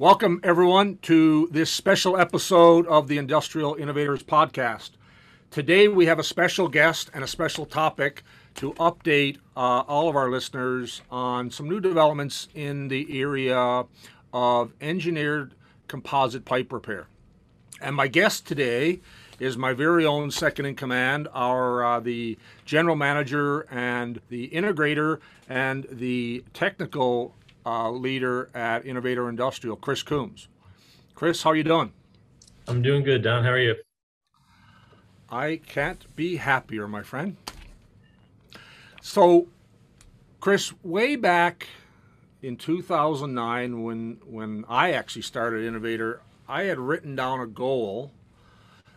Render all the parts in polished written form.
Welcome, everyone, to this special episode of the Industrial Innovator's Podcast. Today, we have a special guest and a special topic to update all of our listeners on some new developments in the area of engineered composite pipe repair. And my guest today is my very own second-in-command, the general manager and the integrator and the technical leader at Innovator Industrial, Chris Coombs. Chris, how are you doing? I'm doing good, Don. How are you? I can't be happier, my friend. So, Chris, way back in 2009, when I actually started Innovator, I had written down a goal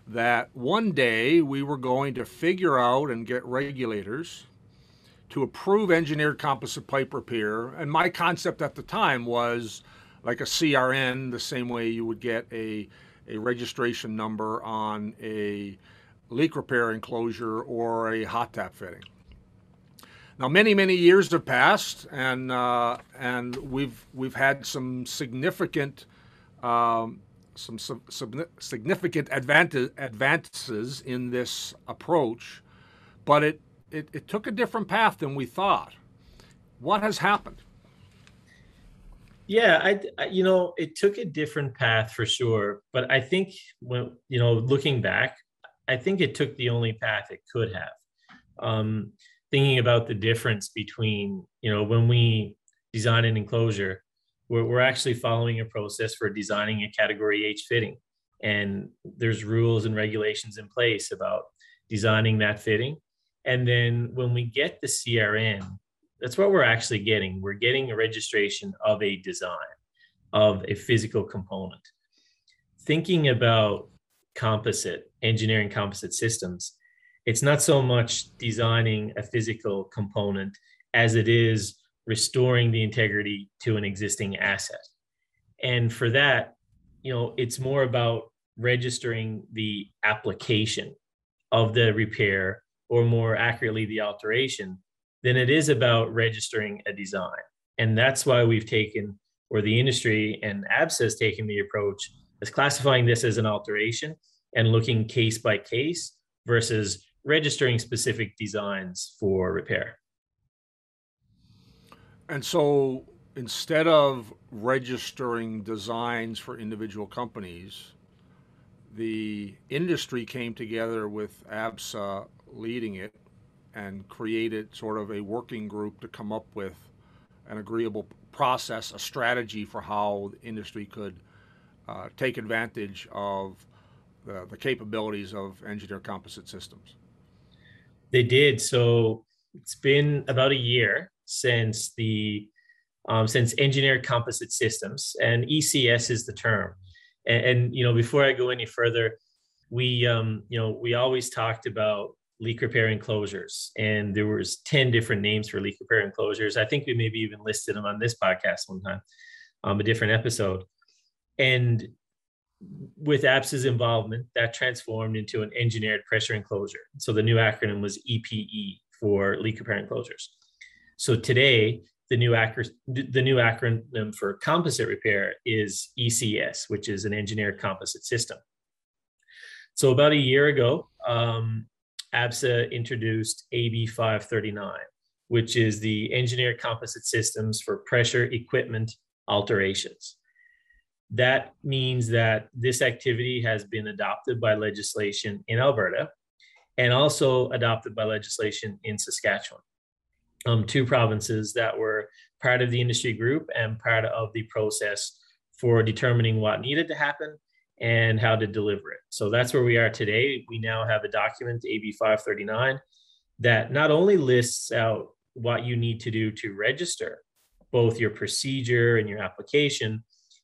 that one day we were going to figure out and get regulators to approve engineered composite pipe repair. And my concept at the time was like a CRN, the same way you would get a registration number on a leak repair enclosure or a hot tap fitting. Now, many years have passed, and we've had some significant advances in this approach, but it took a different path than we thought. What has happened? Yeah, I it took a different path for sure, but I think when looking back, I think it took the only path it could have. Thinking about the difference between when we design an enclosure, we're actually following a process for designing a category H fitting. And there's rules and regulations in place about designing that fitting. And then when we get the CRN, that's what we're actually getting. We're getting a registration of a design, of a physical component. Thinking about composite, engineering composite systems, it's not so much designing a physical component as it is restoring the integrity to an existing asset. And for that, it's more about registering the application of the repair, or more accurately, the alteration, than it is about registering a design. And that's why we've taken, or the industry and ABSA has taken the approach as classifying this as an alteration and looking case by case versus registering specific designs for repair. And so instead of registering designs for individual companies, the industry came together with ABSA leading it and created sort of a working group to come up with an agreeable process, a strategy for how the industry could take advantage of the capabilities of engineered composite systems. They did. So it's been about a year since engineered composite systems, and ECS is the term. And before I go any further, we always talked about leak repair enclosures, and there was 10 different names for leak repair enclosures. I think we maybe even listed them on this podcast one time, a different episode. And with ABSA's involvement, that transformed into an engineered pressure enclosure. So the new acronym was EPE for leak repair enclosures. So today, the new acronym for composite repair is ECS, which is an engineered composite system. So about a year ago, ABSA introduced AB 539, which is the engineered composite systems for pressure equipment alterations. That means that this activity has been adopted by legislation in Alberta and also adopted by legislation in Saskatchewan. Two provinces that were part of the industry group and part of the process for determining what needed to happen and how to deliver it. So that's where we are today. We now have a document, AB 539, that not only lists out what you need to do to register both your procedure and your application,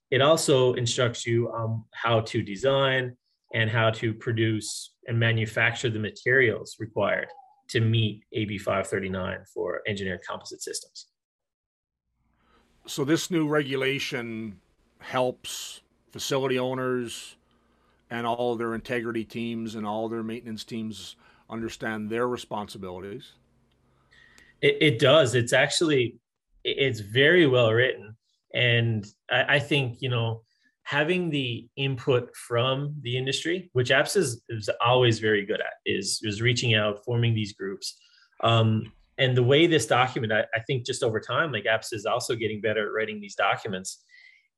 it also instructs you on how to design and how to produce and manufacture the materials required to meet AB 539 for engineered composite systems. So this new regulation helps facility owners and all of their integrity teams and all their maintenance teams understand their responsibilities. It does. It's very well written. And I think, having the input from the industry, which ABSA is always very good at, is reaching out, forming these groups. And the way this document, I think just over time, like ABSA is also getting better at writing these documents.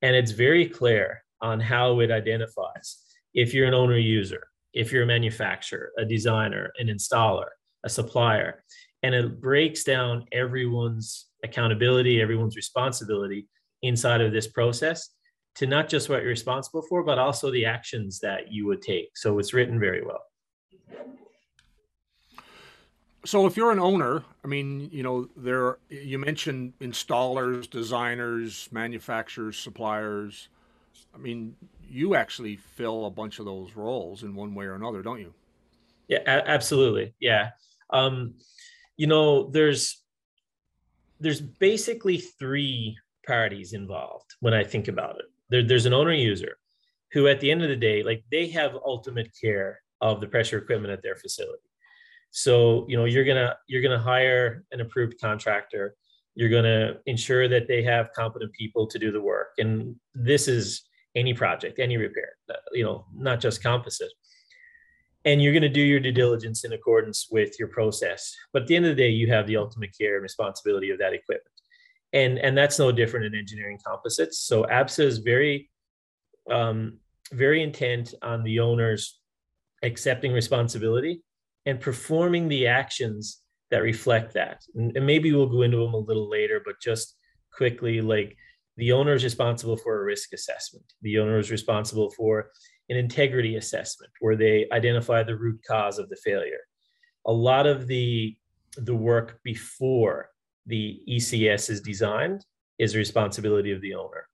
And it's very clear on how it identifies if you're an owner user, if you're a manufacturer, a designer, an installer, a supplier, and it breaks down everyone's accountability, everyone's responsibility inside of this process to not just what you're responsible for, but also the actions that you would take. So it's written very well. So if you're an owner, I mean, you know, there, you mentioned installers, designers, manufacturers, suppliers. I mean, you actually fill a bunch of those roles in one way or another, don't you? Yeah, absolutely. Yeah. You know, there's basically three parties involved when I think about it. There's an owner user who at the end of the day, like they have ultimate care of the pressure equipment at their facility. So, you know, you're going to hire an approved contractor. You're going to ensure that they have competent people to do the work. And this is any project, any repair, you know, not just composite. And you're going to do your due diligence in accordance with your process. But at the end of the day, you have the ultimate care and responsibility of that equipment. And that's no different in engineering composites. So ABSA is very intent on the owners accepting responsibility and performing the actions that reflect that. And maybe we'll go into them a little later, but just quickly, like the owner is responsible for a risk assessment. The owner is responsible for an integrity assessment where they identify the root cause of the failure. A lot of the work before the ECS is designed is the responsibility of the owner.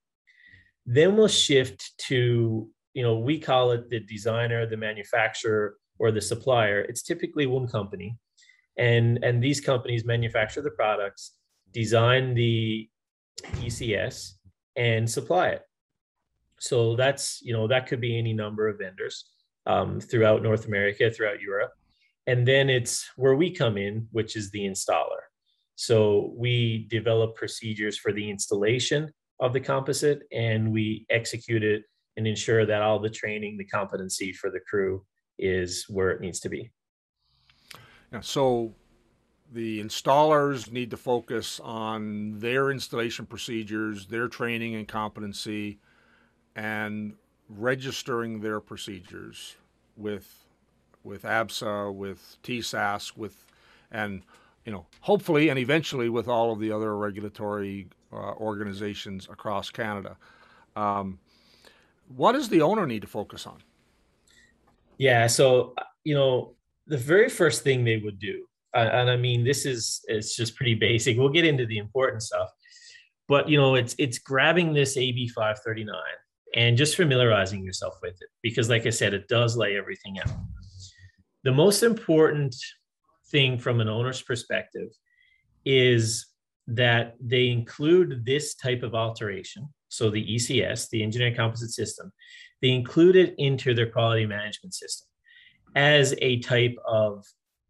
Then we'll shift to, you know, we call it the designer, the manufacturer, or the supplier. It's typically one company. And these companies manufacture the products, design the ECS, and supply it. So that's, you know, that could be any number of vendors throughout North America, throughout Europe. And then it's where we come in, which is the installer. So we develop procedures for the installation of the composite, and we execute it and ensure that all the training, the competency for the crew is where it needs to be. Yeah, so the installers need to focus on their installation procedures, their training and competency, and registering their procedures with ABSA, with TSAS, and you know, hopefully and eventually with all of the other regulatory organizations across Canada. What does the owner need to focus on? Yeah, so you know, the very first thing they would do, and I mean, it's just pretty basic. We'll get into the important stuff, but you know, it's grabbing this AB 539 and just familiarizing yourself with it, because like I said, it does lay everything out. The most important thing from an owner's perspective is that they include this type of alteration. So the ECS, the Engineered Composite System, they include it into their quality management system as a type of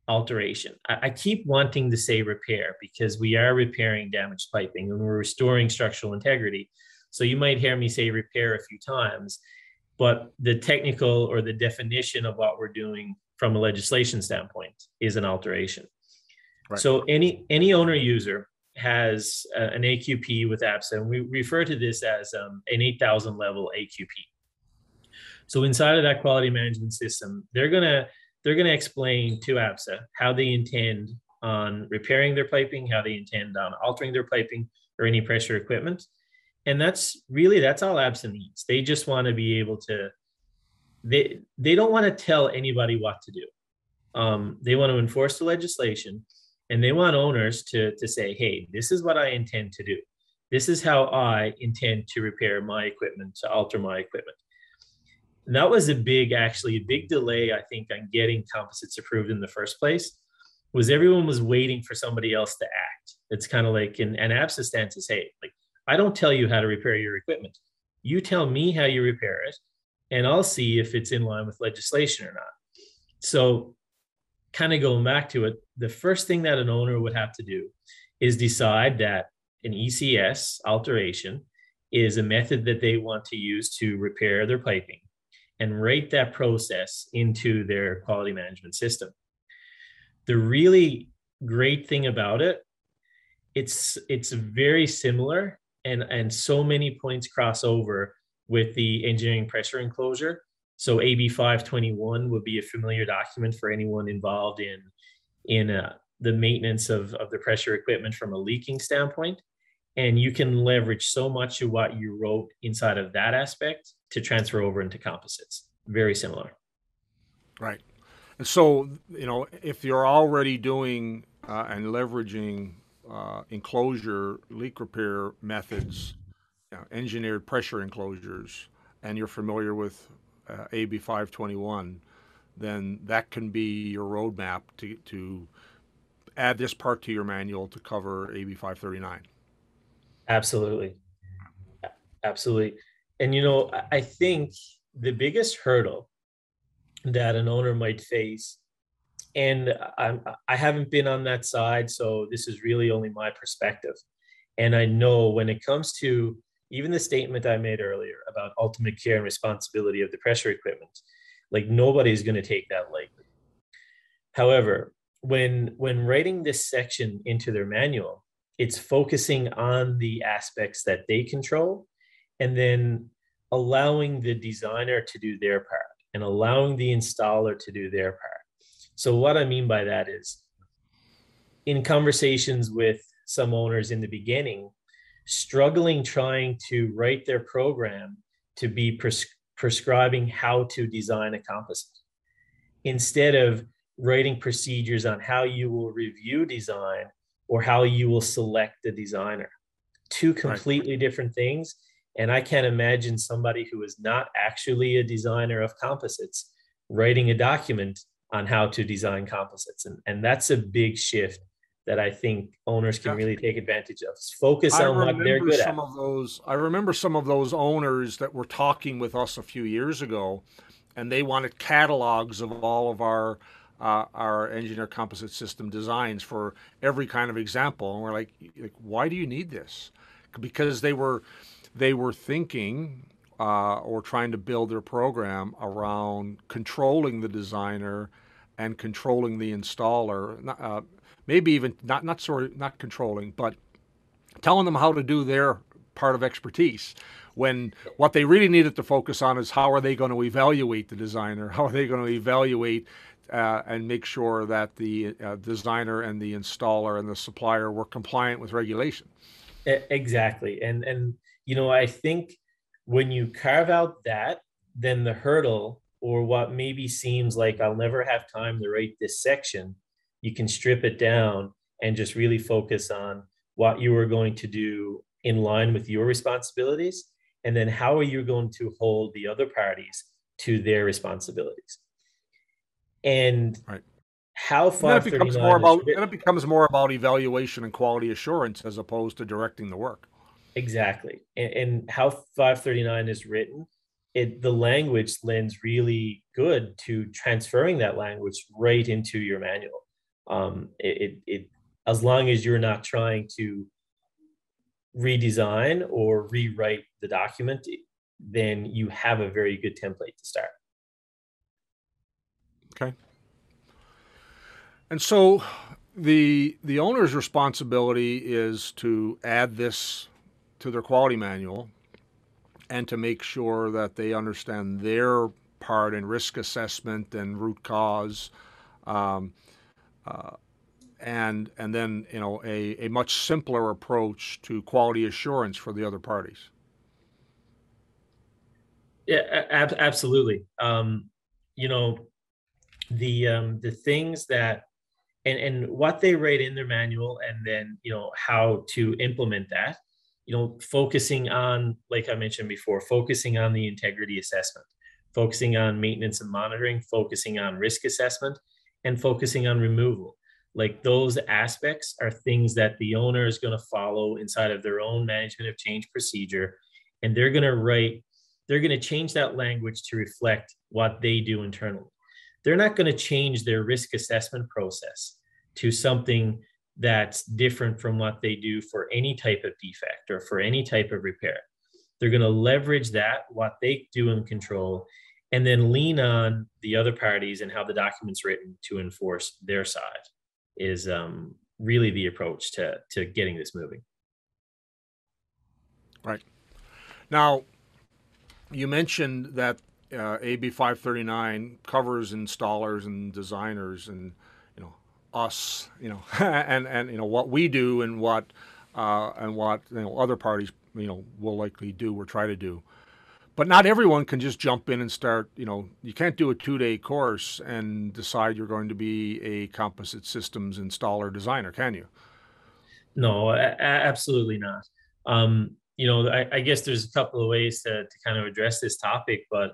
alteration. I keep wanting to say repair because we are repairing damaged piping and we're restoring structural integrity. So you might hear me say repair a few times, but the technical or the definition of what we're doing from a legislation standpoint is an alteration. Right. So any owner user has an AQP with ABSA, and we refer to this as an 8,000 level AQP. So inside of that quality management system, they're gonna explain to ABSA how they intend on repairing their piping, how they intend on altering their piping or any pressure equipment. And that's all ABSA needs. They just want to be able to, they don't want to tell anybody what to do. They want to enforce the legislation, and they want owners to say, hey, this is what I intend to do. This is how I intend to repair my equipment, to alter my equipment. And that was a big delay, I think, on getting composites approved in the first place, was everyone was waiting for somebody else to act. It's kind of like an ABSA stance is, hey, like, I don't tell you how to repair your equipment. You tell me how you repair it, and I'll see if it's in line with legislation or not. So kind of going back to it, the first thing that an owner would have to do is decide that an ECS alteration is a method that they want to use to repair their piping and write that process into their quality management system. The really great thing about it, it's very similar and so many points cross over with the engineering pressure enclosure. So AB 521 would be a familiar document for anyone involved in the maintenance of the pressure equipment from a leaking standpoint. And you can leverage so much of what you wrote inside of that aspect to transfer over into composites. Very similar. Right. And so, you know, if you're already doing and leveraging enclosure leak repair methods, you know, engineered pressure enclosures, and you're familiar with AB 521, then that can be your roadmap to add this part to your manual to cover AB 539. Absolutely. Absolutely. And, you know, I think the biggest hurdle that an owner might face, and I haven't been on that side, so this is really only my perspective. And I know when it comes to even the statement I made earlier about ultimate care and responsibility of the pressure equipment, like nobody's going to take that lightly. However, when writing this section into their manual, it's focusing on the aspects that they control and then allowing the designer to do their part and allowing the installer to do their part. So what I mean by that is, in conversations with some owners in the beginning, struggling trying to write their program to be prescribing how to design a composite, instead of writing procedures on how you will review design or how you will select the designer. Two completely different things. And I can't imagine somebody who is not actually a designer of composites writing a document on how to design composites. And that's a big shift that I think owners can really take advantage of. Focus on what they're good at. I remember some of those owners that were talking with us a few years ago, and they wanted catalogs of all of our engineered composite system designs for every kind of example. And we're like, why do you need this? Because they were thinking or trying to build their program around controlling the designer and controlling the installer, maybe even not controlling, but telling them how to do their part of expertise, when what they really needed to focus on is how are they going to evaluate the designer, how are they going to evaluate and make sure that the designer and the installer and the supplier were compliant with regulation. Exactly. And you know, I think when you carve out that, then the hurdle, or what maybe seems like I'll never have time to write this section, you can strip it down and just really focus on what you are going to do in line with your responsibilities, and then how are you going to hold the other parties to their responsibilities. And how far it becomes more about evaluation and quality assurance as opposed to directing the work. Exactly. And how 539 is written, the language lends really good to transferring that language right into your manual. It as long as you're not trying to redesign or rewrite the document, then you have a very good template to start. Okay. And so the owner's responsibility is to add this to their quality manual and to make sure that they understand their part in risk assessment and root cause, and then, you know, a much simpler approach to quality assurance for the other parties. Yeah, absolutely. You know, the things that and what they write in their manual, and then, you know, how to implement that, you know, focusing on, like I mentioned before, focusing on the integrity assessment, focusing on maintenance and monitoring, focusing on risk assessment, and focusing on removal. Like, those aspects are things that the owner is going to follow inside of their own management of change procedure. And they're going to change that language to reflect what they do internally. They're not going to change their risk assessment process to something that's different from what they do for any type of defect or for any type of repair. They're going to leverage that, what they do and control, and then lean on the other parties and how the document's written to enforce their side is really the approach to getting this moving. Right. Now, you mentioned that AB 539 covers installers and designers and, us, and, what we do and what, other parties, will likely do or try to do. But not everyone can just jump in and start, you can't do a 2-day course and decide you're going to be a composite systems installer designer, can you? No, absolutely not. I guess there's a couple of ways to kind of address this topic, but,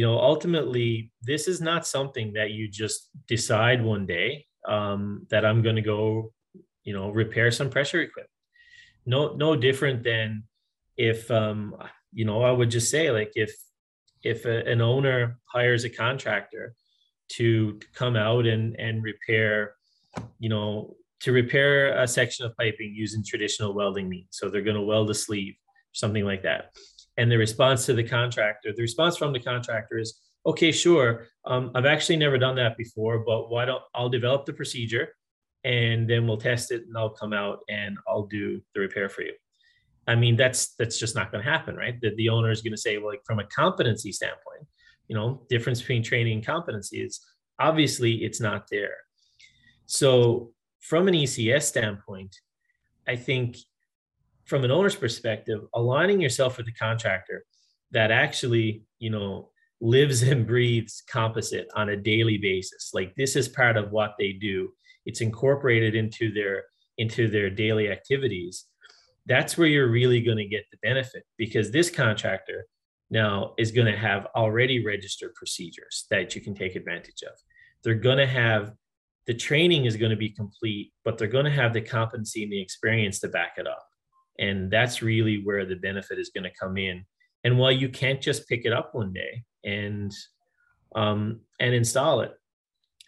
ultimately, this is not something that you just decide one day that I'm going to go, repair some pressure equipment. No different than if, I would just say, like, if an owner hires a contractor to come out and repair, to repair a section of piping using traditional welding means. So they're going to weld a sleeve, something like that. And the response from the contractor is, okay, sure. I've actually never done that before, but I'll develop the procedure and then we'll test it and I'll come out and I'll do the repair for you. I mean, that's just not going to happen, right? The owner is going to say, well, like, from a competency standpoint, difference between training and competency is obviously it's not there. So from an ECS standpoint, I think from an owner's perspective, aligning yourself with the contractor that actually, lives and breathes composite on a daily basis. Like, this is part of what they do. It's incorporated into their daily activities. That's where you're really going to get the benefit, because this contractor now is going to have already registered procedures that you can take advantage of. The training is going to be complete, but they're going to have the competency and the experience to back it up. And that's really where the benefit is going to come in. And while you can't just pick it up one day and install it,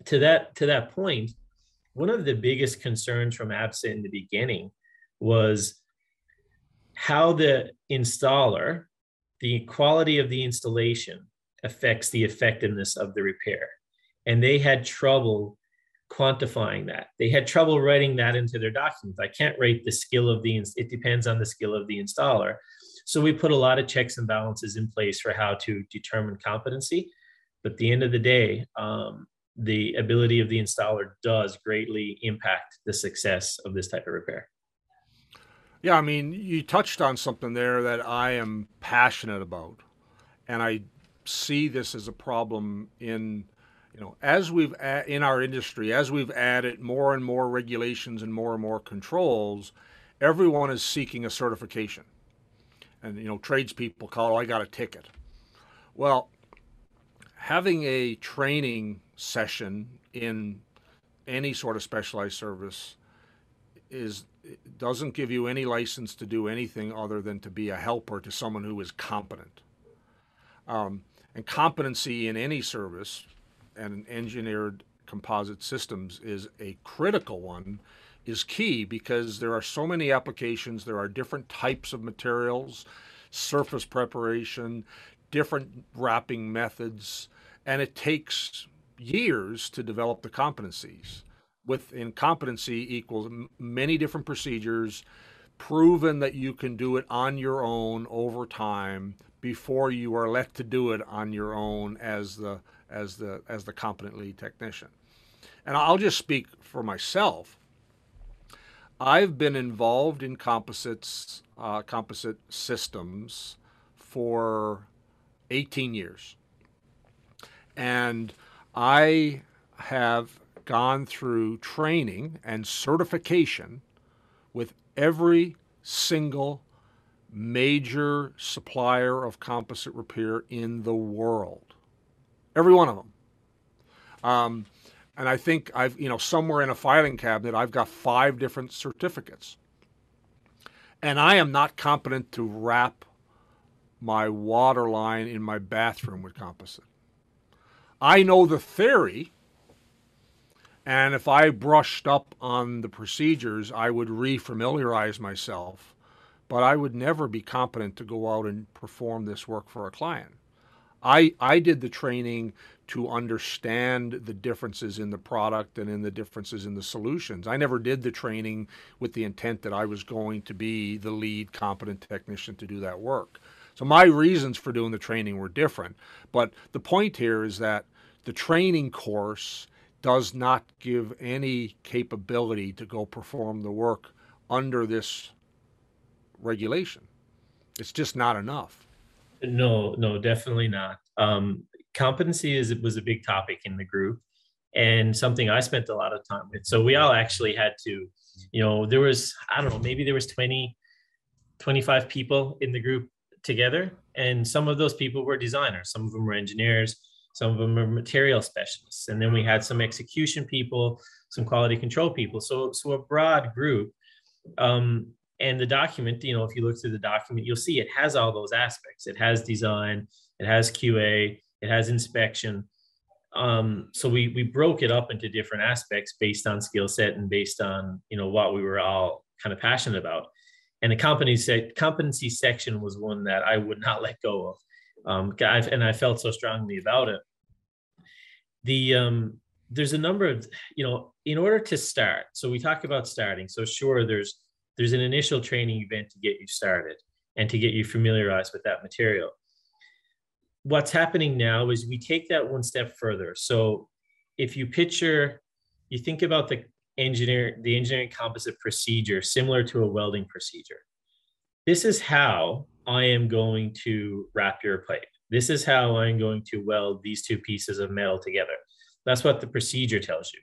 to that point, one of the biggest concerns from ABSA in the beginning was how the installer, the quality of the installation affects the effectiveness of the repair. And they had trouble quantifying that. They had trouble writing that into their documents. I can't rate the skill of it depends on the skill of the installer. So we put a lot of checks and balances in place for how to determine competency. But at the end of the day, the ability of the installer does greatly impact the success of this type of repair. Yeah, I mean, you touched on something there that I am passionate about. And I see this as a problem in, as we've, in our industry, as we've added more and more regulations and more controls, everyone is seeking a certification. And, tradespeople call, I got a ticket. Well, having a training session in any sort of specialized service doesn't give you any license to do anything other than to be a helper to someone who is competent. And competency in any service and engineered composite systems is a critical one, is key, because there are so many applications. There are different types of materials, surface preparation, different wrapping methods, and it takes years to develop the competencies. Within competency equals many different procedures, proven that you can do it on your own over time before you are let to do it on your own as the competent lead technician. And I'll just speak for myself. I've been involved in composites, composite systems for 18 years. And I have gone through training and certification with every single major supplier of composite repair in the world. Every one of them. And I think I've, somewhere in a filing cabinet, I've got 5 different certificates. And I am not competent to wrap my water line in my bathroom with composite. I know the theory, and if I brushed up on the procedures, I would re-familiarize myself but I would never be competent to go out and perform this work for a client. I did the training to understand the differences in the product and in the differences in the solutions. I never did the training with the intent that I was going to be the lead competent technician to do that work. So my reasons for doing the training were different. But the point here is that the training course does not give any capability to go perform the work under this regulation. It's just not enough. No, definitely not. Competency was a big topic in the group and something I spent a lot of time with. So we all actually had to, there was, I don't know, maybe there was 20, 25 people in the group together. And some of those people were designers. Some of them were engineers. Some of them were material specialists. And then we had some execution people, some quality control people. So a broad group. And the document, if you look through the document, you'll see it has all those aspects. It has design, it has QA, it has inspection. So we broke it up into different aspects based on skill set and based on, what we were all kind of passionate about. And the competency section was one that I would not let go of. And I felt so strongly about it. There's a number of, in order to start, so we talk about starting. So sure, there's an initial training event to get you started and to get you familiarized with that material. What's happening now is we take that one step further. So if you think about the engineering composite procedure, similar to a welding procedure. This is how I am going to wrap your pipe. This is how I'm going to weld these two pieces of metal together. That's what the procedure tells you.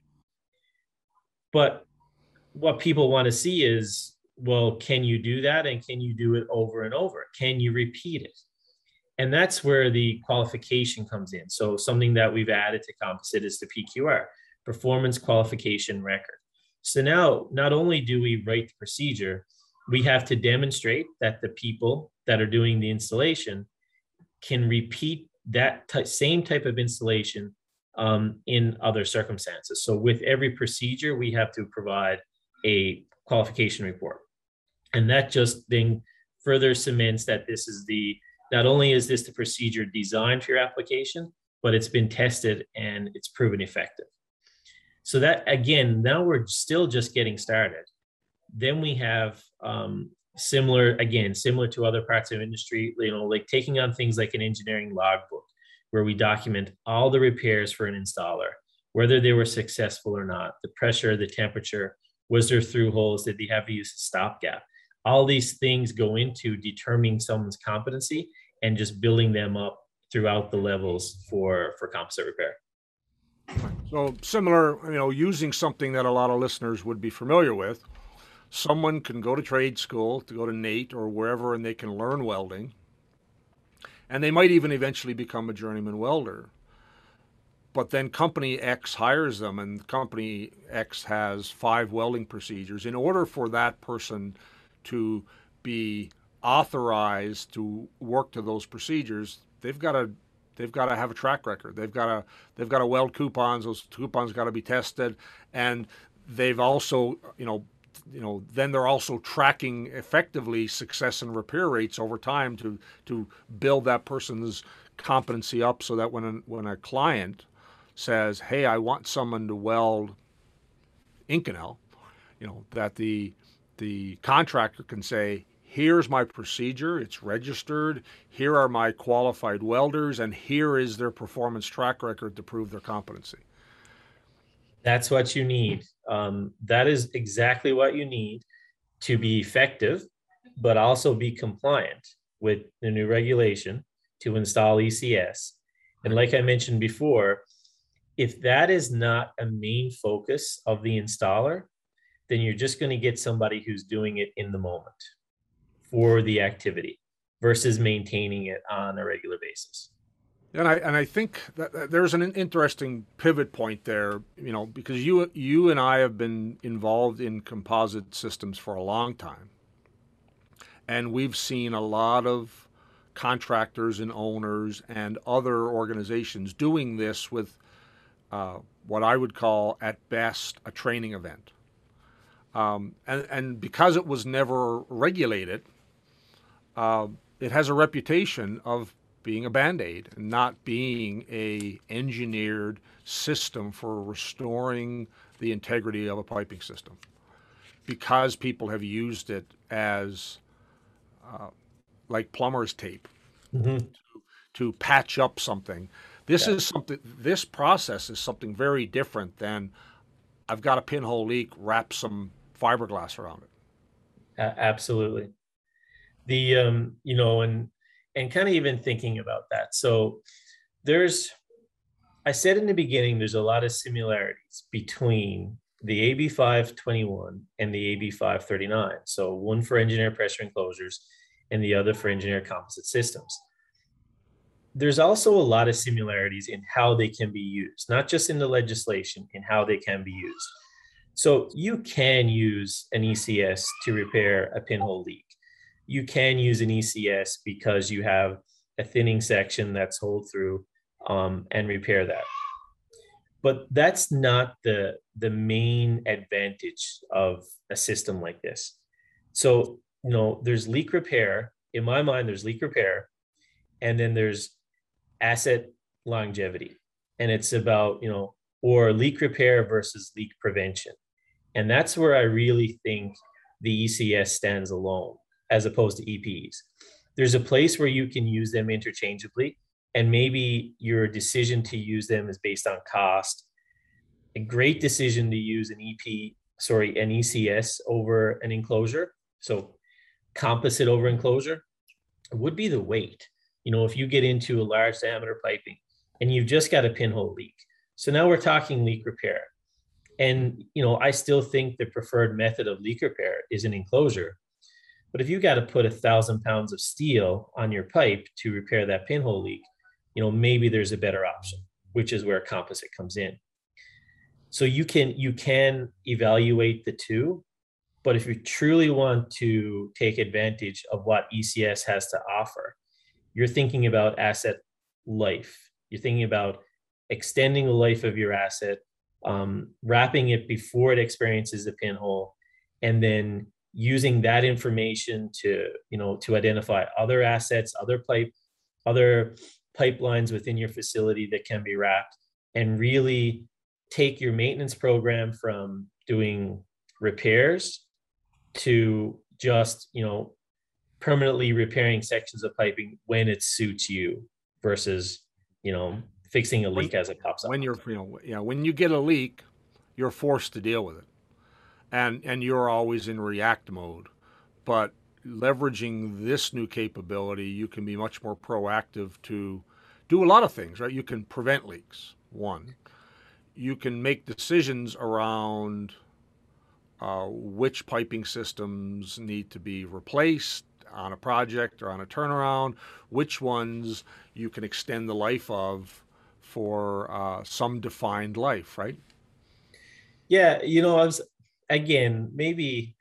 But what people want to see is, well, can you do that? And can you do it over and over? Can you repeat it? And that's where the qualification comes in. So something that we've added to composite is the PQR, Performance Qualification Record. So now, not only do we write the procedure, we have to demonstrate that the people that are doing the installation can repeat that same type of installation in other circumstances. So with every procedure, we have to provide a qualification report. And that just then further cements that this is not only is this the procedure designed for your application, but it's been tested and it's proven effective. So that, again, now we're still just getting started. Then we have similar to other parts of industry, like taking on things like an engineering logbook, where we document all the repairs for an installer, whether they were successful or not, the pressure, the temperature, was there through holes? Did they have to use a stopgap? All these things go into determining someone's competency and just building them up throughout the levels for composite repair. So similar, using something that a lot of listeners would be familiar with, someone can go to trade school, to go to NATE or wherever, and they can learn welding. And they might even eventually become a journeyman welder. But then company X hires them, and company X has 5 welding procedures. In order for that person to be authorized to work to those procedures, they've got to have a track record. They've got to weld coupons. Those coupons got to be tested, and they've also then they're also tracking effectively success and repair rates over time to build that person's competency up, so that when a client says, hey, I want someone to weld Inconel, that the contractor can say, here's my procedure, it's registered, here are my qualified welders, and here is their performance track record to prove their competency. That's what you need. That is exactly what you need to be effective, but also be compliant with the new regulation to install ECS. And like I mentioned before, if that is not a main focus of the installer, then you're just going to get somebody who's doing it in the moment for the activity versus maintaining it on a regular basis. And I think that there's an interesting pivot point there, because you and I have been involved in composite systems for a long time. And we've seen a lot of contractors and owners and other organizations doing this with what I would call, at best, a training event. And because it was never regulated, it has a reputation of being a Band-Aid and not being a engineered system for restoring the integrity of a piping system, because people have used it as like plumber's tape to patch up something. This is something, this process is something very different than I've got a pinhole leak, wrap some fiberglass around it. Absolutely. The, you know, and kind of even thinking about that. So there's, I said in the beginning, there's a lot of similarities between the AB 521 and the AB 539. So one for engineered pressure enclosures and the other for engineered composite systems. There's also a lot of similarities in how they can be used, not just in the legislation, in how they can be used. So you can use an ECS to repair a pinhole leak. You can use an ECS because you have a thinning section that's holed through and repair that. But that's not the main advantage of a system like this. So, you know, there's leak repair. In my mind, there's leak repair. And then there's asset longevity, and it's about, you know, or leak repair versus leak prevention. And that's where I really think the ECS stands alone as opposed to EPEs. There's a place where you can use them interchangeably, and maybe your decision to use them is based on cost. A great decision to use an ECS over an enclosure, so composite over enclosure, would be the weight. You know, if you get into a large diameter piping and you've just got a pinhole leak. So now we're talking leak repair. And, you know, I still think the preferred method of leak repair is an enclosure. But if you got to put 1,000 pounds of steel on your pipe to repair that pinhole leak, you know, maybe there's a better option, which is where composite comes in. So you can evaluate the two, but if you truly want to take advantage of what ECS has to offer, you're thinking about asset life. You're thinking about extending the life of your asset, wrapping it before it experiences a pinhole, and then using that information to, you know, to identify other assets, other pipelines within your facility that can be wrapped, and really take your maintenance program from doing repairs to just, you know, permanently repairing sections of piping when it suits you, versus, you know, fixing a leak as it pops up. When you're, you know, yeah, when you get a leak, you're forced to deal with it, and you're always in react mode. But leveraging this new capability, you can be much more proactive to do a lot of things. Right, you can prevent leaks. One, you can make decisions around which piping systems need to be replaced on a project or on a turnaround, which ones you can extend the life of for some defined life, right? Yeah, you know, I was, again, maybe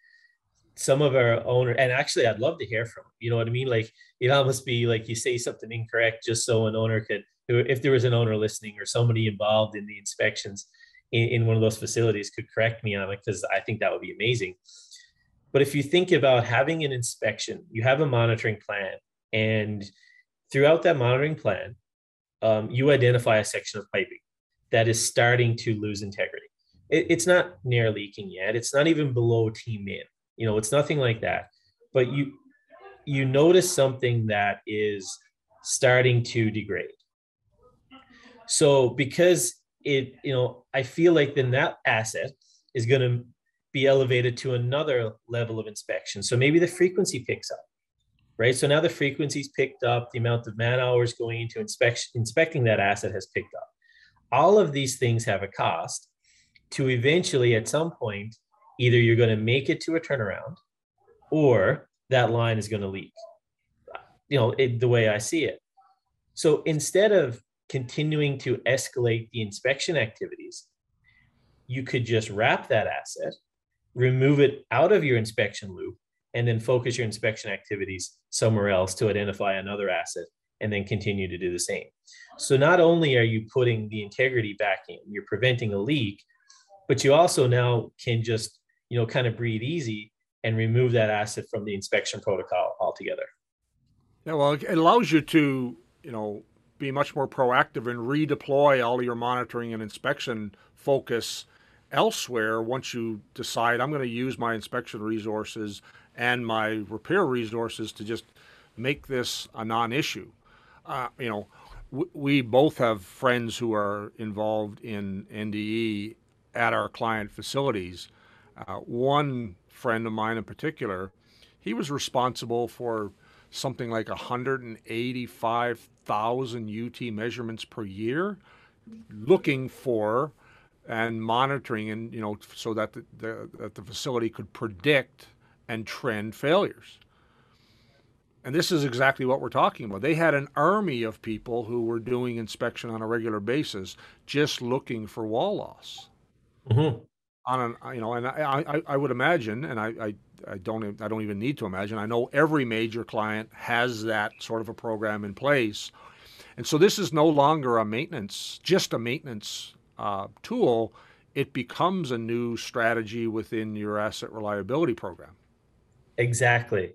some of our owner, and actually I'd love to hear from, you know what I mean? Like, it almost be like you say something incorrect just so an owner could, if there was an owner listening or somebody involved in the inspections in one of those facilities, could correct me on it, because I think that would be amazing. But if you think about having an inspection, you have a monitoring plan, and throughout that monitoring plan, you identify a section of piping that is starting to lose integrity. It's not near leaking yet. It's not even below T-min. You know, it's nothing like that. But you notice something that is starting to degrade. So because it, you know, I feel like then that asset is going to be elevated to another level of inspection. So maybe the frequency picks up, right? So now the frequency's picked up, the amount of man hours going into inspecting that asset has picked up. All of these things have a cost to eventually, at some point, either you're going to make it to a turnaround or that line is going to leak, you know, the way I see it. So instead of continuing to escalate the inspection activities, you could just wrap that asset, remove it out of your inspection loop, and then focus your inspection activities somewhere else to identify another asset, and then continue to do the same. So not only are you putting the integrity back in, you're preventing a leak, but you also now can just, you know, kind of breathe easy and remove that asset from the inspection protocol altogether. Yeah, well, it allows you to, you know, be much more proactive and redeploy all your monitoring and inspection focus elsewhere once you decide I'm going to use my inspection resources and my repair resources to just make this a non-issue. You know, we both have friends who are involved in NDE at our client facilities. One friend of mine in particular, he was responsible for something like 185,000 UT measurements per year, looking for and monitoring, and you know, so that the facility could predict and trend failures. And this is exactly what we're talking about. They had an army of people who were doing inspection on a regular basis, just looking for wall loss. Mm-hmm. On an, you know, and I would imagine, and I don't even need to imagine. I know every major client has that sort of a program in place, and so this is no longer a maintenance, just a maintenance tool. It becomes a new strategy within your asset reliability program. Exactly,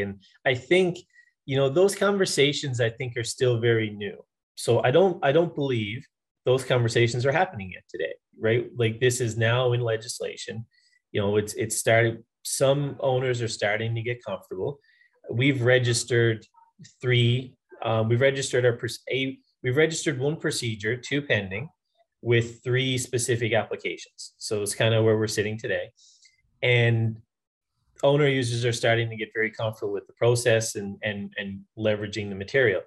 and I think, you know, those conversations I think are still very new. So I don't believe those conversations are happening yet today, right? Like, this is now in legislation. You know, it's started. Some owners are starting to get comfortable. We've registered three. We've registered one procedure, two pending, with three specific applications. So it's kind of where we're sitting today, and owner users are starting to get very comfortable with the process and leveraging the material.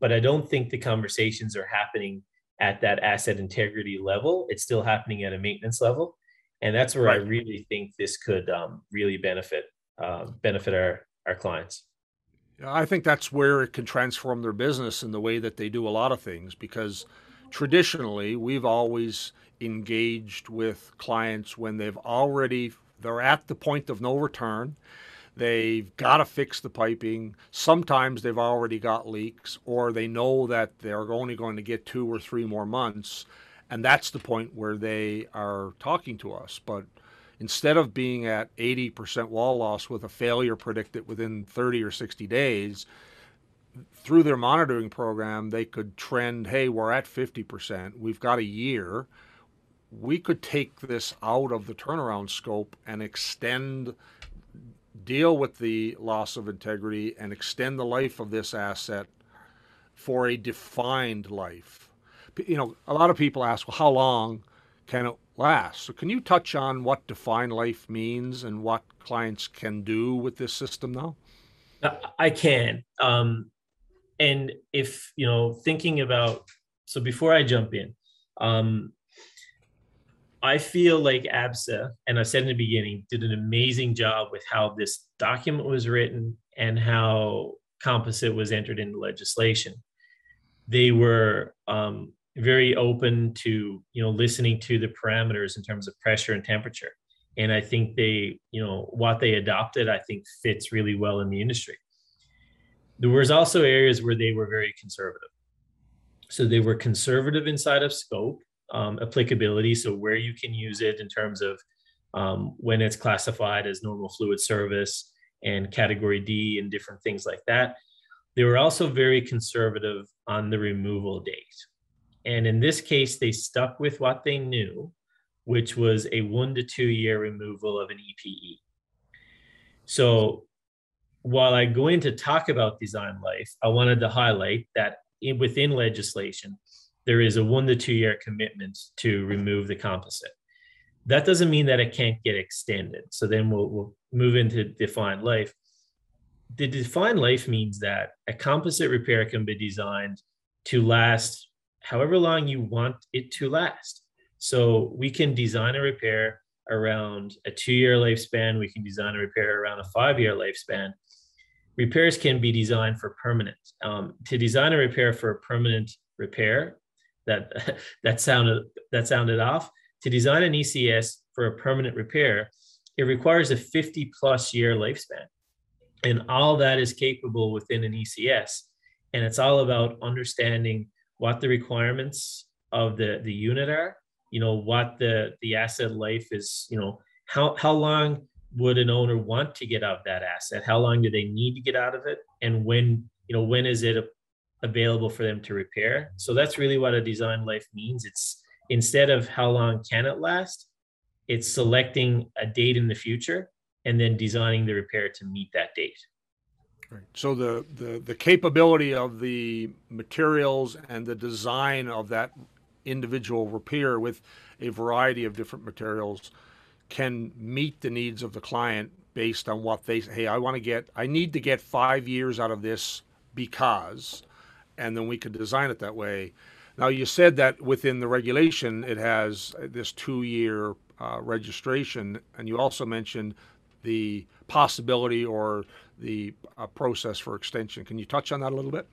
But I don't think the conversations are happening at that asset integrity level. It's still happening at a maintenance level. And that's where, right, I really think this could really benefit our clients. Yeah, I think that's where it can transform their business in the way that they do a lot of things, because traditionally we've always engaged with clients when they're at the point of no return. They've got to fix the piping. Sometimes they've already got leaks, or they know that they're only going to get 2 or 3 more months. And that's the point where they are talking to us. But instead of being at 80% wall loss with a failure predicted within 30 or 60 days, through their monitoring program, they could trend, hey, we're at 50%. We've got a year. We could take this out of the turnaround scope and deal with the loss of integrity and extend the life of this asset for a defined life. You know, a lot of people ask, well, how long can it last? So can you touch on what defined life means and what clients can do with this system now? I can. And if, you know, thinking about, so before I jump in, I feel like ABSA, and I said in the beginning, did an amazing job with how this document was written and how composite was entered into legislation. They were very open to, you know, listening to the parameters in terms of pressure and temperature. And I think they, you know, what they adopted, I think fits really well in the industry. There was also areas where they were very conservative. So they were conservative inside of scope. Applicability, so where you can use it in terms of when it's classified as normal fluid service and category D and different things like that. They were also very conservative on the removal date. And in this case, they stuck with what they knew, which was a 1 to 2 year removal of an EPE. So while I go in to talk about design life, I wanted to highlight that within legislation, there is a 1 to 2 year commitment to remove the composite. That doesn't mean that it can't get extended. So then we'll move into defined life. The defined life means that a composite repair can be designed to last however long you want it to last. So we can design a repair around a 2 year lifespan. We can design a repair around a 5 year lifespan. Repairs can be designed for permanent. To design a repair for a permanent repair, that sounded off. To design an ECS for a permanent repair, it requires a 50 plus year lifespan. And all that is capable within an ECS. And it's all about understanding what the requirements of the unit are, you know, what the asset life is, you know, how long would an owner want to get out of that asset? How long do they need to get out of it? And when, you know, when is it available for them to repair? So that's really what a design life means. It's instead of how long can it last, it's selecting a date in the future and then designing the repair to meet that date. Right. So the capability of the materials and the design of that individual repair with a variety of different materials can meet the needs of the client based on what they say, hey, I need to get 5 years out of this because, and then we could design it that way. Now, you said that within the regulation, it has this 2-year registration, and you also mentioned the possibility or the process for extension. Can you touch on that a little bit?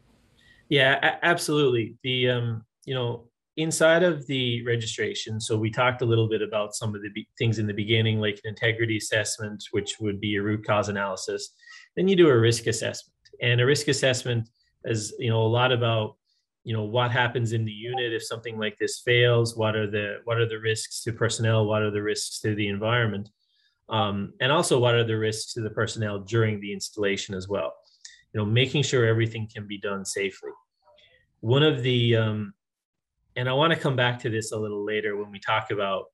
Yeah, absolutely. The, you know, inside of the registration, so we talked a little bit about some of the things in the beginning, like an integrity assessment, which would be a root cause analysis. Then you do a risk assessment. And a risk assessment is, you know, a lot about, you know, what happens in the unit if something like this fails, what are the risks to personnel, what are the risks to the environment, and also what are the risks to the personnel during the installation as well. You know, making sure everything can be done safely. One of the and I want to come back to this a little later when we talk about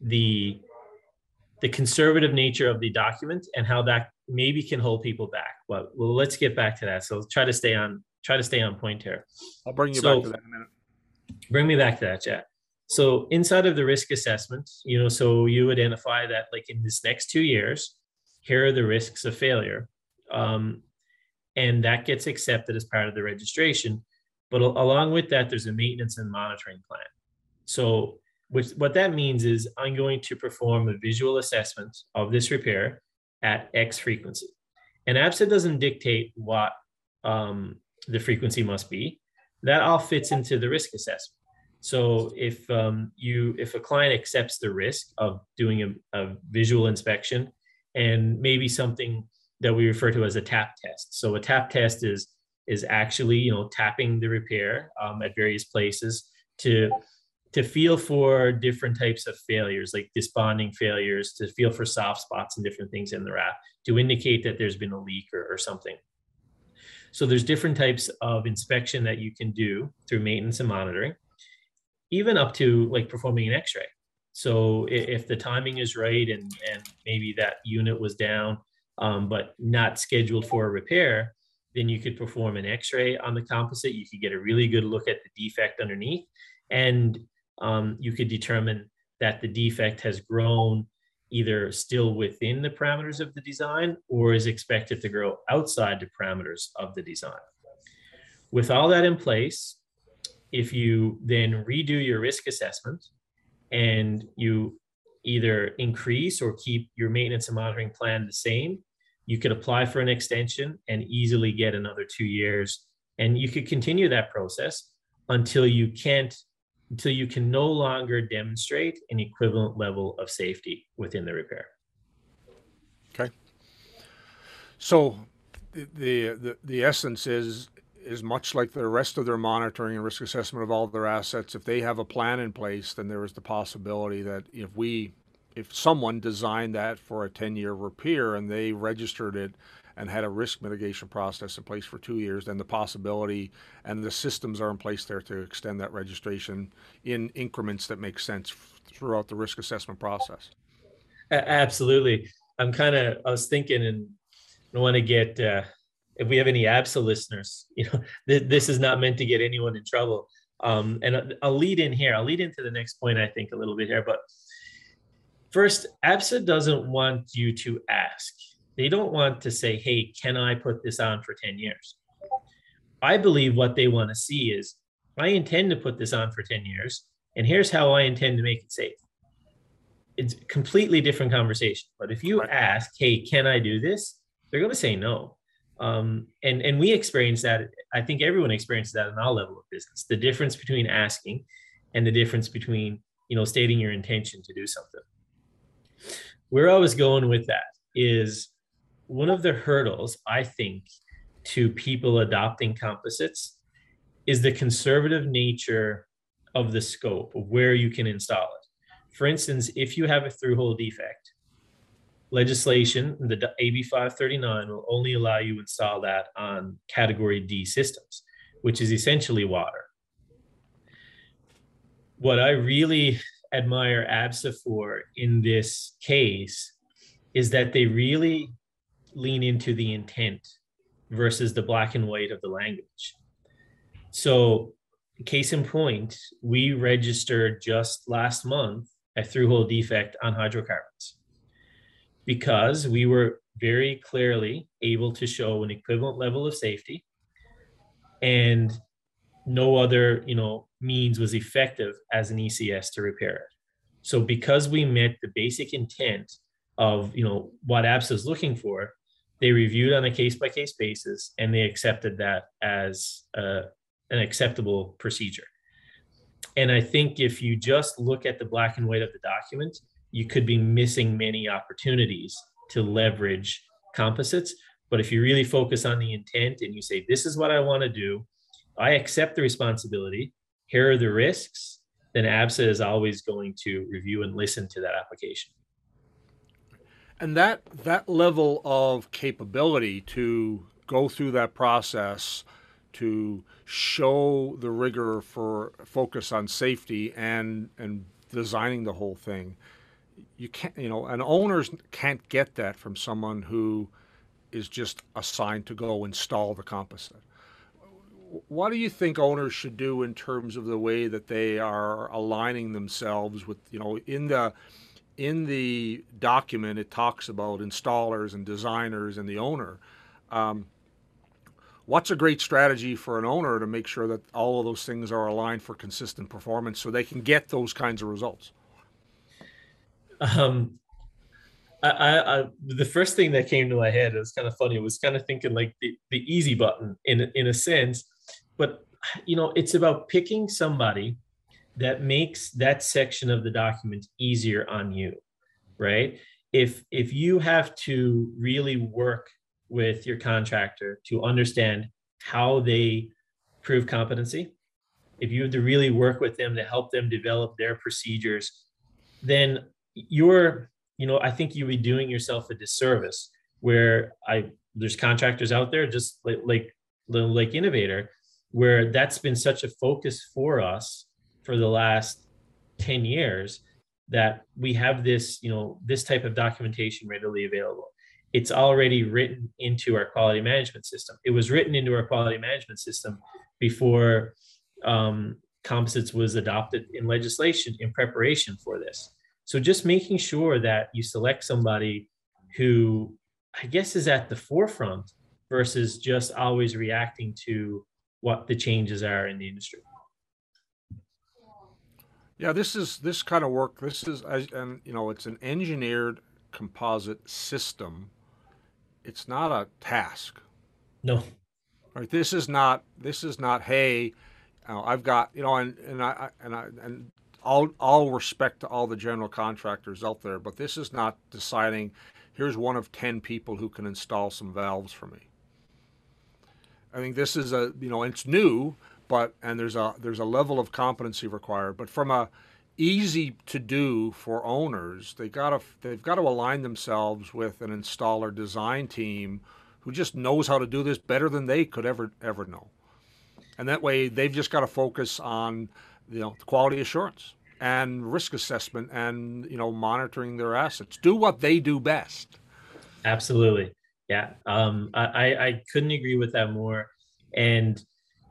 the conservative nature of the document and how that maybe can hold people back. But well, let's get back to that. So try to stay on point here. I'll bring you back to that in a minute. Bring me back to that, Chad. So inside of the risk assessment, you know, so you identify that like in this next 2 years, here are the risks of failure, and that gets accepted as part of the registration. But along with that, there's a maintenance and monitoring plan. So what that means is I'm going to perform a visual assessment of this repair at X frequency. And ABSA doesn't dictate what the frequency must be. That all fits into the risk assessment. So if a client accepts the risk of doing a visual inspection and maybe something that we refer to as a tap test. So a tap test is actually, you know, tapping the repair at various places to feel for different types of failures, like disbonding failures, to feel for soft spots and different things in the wrap to indicate that there's been a leak or something. So there's different types of inspection that you can do through maintenance and monitoring, even up to like performing an X-ray. So if the timing is right and maybe that unit was down, but not scheduled for a repair, then you could perform an X-ray on the composite. You could get a really good look at the defect underneath, and you could determine that the defect has grown either still within the parameters of the design or is expected to grow outside the parameters of the design. With all that in place, if you then redo your risk assessment and you either increase or keep your maintenance and monitoring plan the same, you could apply for an extension and easily get another 2 years. And you could continue that process until you can no longer demonstrate an equivalent level of safety within the repair. Okay. So the essence is much like the rest of their monitoring and risk assessment of all of their assets. If they have a plan in place, then there is the possibility that if someone designed that for a 10-year repair and they registered it and had a risk mitigation process in place for 2 years, then the possibility and the systems are in place there to extend that registration in increments that make sense throughout the risk assessment process. Absolutely. I was thinking, and I want to get, if we have any ABSA listeners, you know, this is not meant to get anyone in trouble. And I'll lead into the next point, I think, a little bit here, but first, ABSA doesn't want you to ask. They don't want to say, hey, can I put this on for 10 years? I believe what they want to see is, I intend to put this on for 10 years, and here's how I intend to make it safe. It's a completely different conversation. But if you ask, hey, can I do this? They're going to say no. And we experience that. I think everyone experiences that in all level of business. The difference between asking and the difference between, you know, stating your intention to do something. Where I was going with that is one of the hurdles, I think, to people adopting composites is the conservative nature of the scope of where you can install it. For instance, if you have a through-hole defect, legislation, the AB 539, will only allow you to install that on Category D systems, which is essentially water. What I really admire ABSA for in this case is that they really lean into the intent versus the black and white of the language. So case in point, we registered just last month a through-hole defect on hydrocarbons, because we were very clearly able to show an equivalent level of safety, and no other, means was effective as an ECS to repair it. So because we met the basic intent of, what ABSA is looking for, they reviewed on a case-by-case basis, and they accepted that as an acceptable procedure. And I think if you just look at the black and white of the document, you could be missing many opportunities to leverage composites. But if you really focus on the intent and you say, this is what I want to do, I accept the responsibility, here are the risks, then ABSA is always going to review and listen to that application. And that level of capability to go through that process, to show the rigor for focus on safety and designing the whole thing, you can't, and owners can't get that from someone who is just assigned to go install the composite. What do you think owners should do in terms of the way that they are aligning themselves with, in the document, it talks about installers and designers and the owner. What's a great strategy for an owner to make sure that all of those things are aligned for consistent performance so they can get those kinds of results? I the first thing that came to my head, it was kind of funny. It was kind of thinking like the easy button in a sense, but it's about picking somebody that makes that section of the document easier on you, right? If you have to really work with your contractor to understand how they prove competency, if you have to really work with them to help them develop their procedures, then I think you'll be doing yourself a disservice where there's contractors out there, just like Innovator, where that's been such a focus for us for the last 10 years that we have this, this type of documentation readily available. It's already written into our quality management system. It was written into our quality management system before composites was adopted in legislation in preparation for this. So just making sure that you select somebody who, I guess, is at the forefront versus just always reacting to what the changes are in the industry. Yeah, this kind of work. It's an engineered composite system. It's not a task. No. Right. This is not. Hey, I've got and all respect to all the general contractors out there, but this is not deciding, here's one of 10 people who can install some valves for me. I think this is it's new, but, and there's a level of competency required, but from a easy to do for owners, they've got to align themselves with an installer design team who just knows how to do this better than they could ever know. And that way they've just got to focus on quality assurance and risk assessment and, monitoring their assets. Do what they do best. Absolutely. Yeah. I couldn't agree with that more. And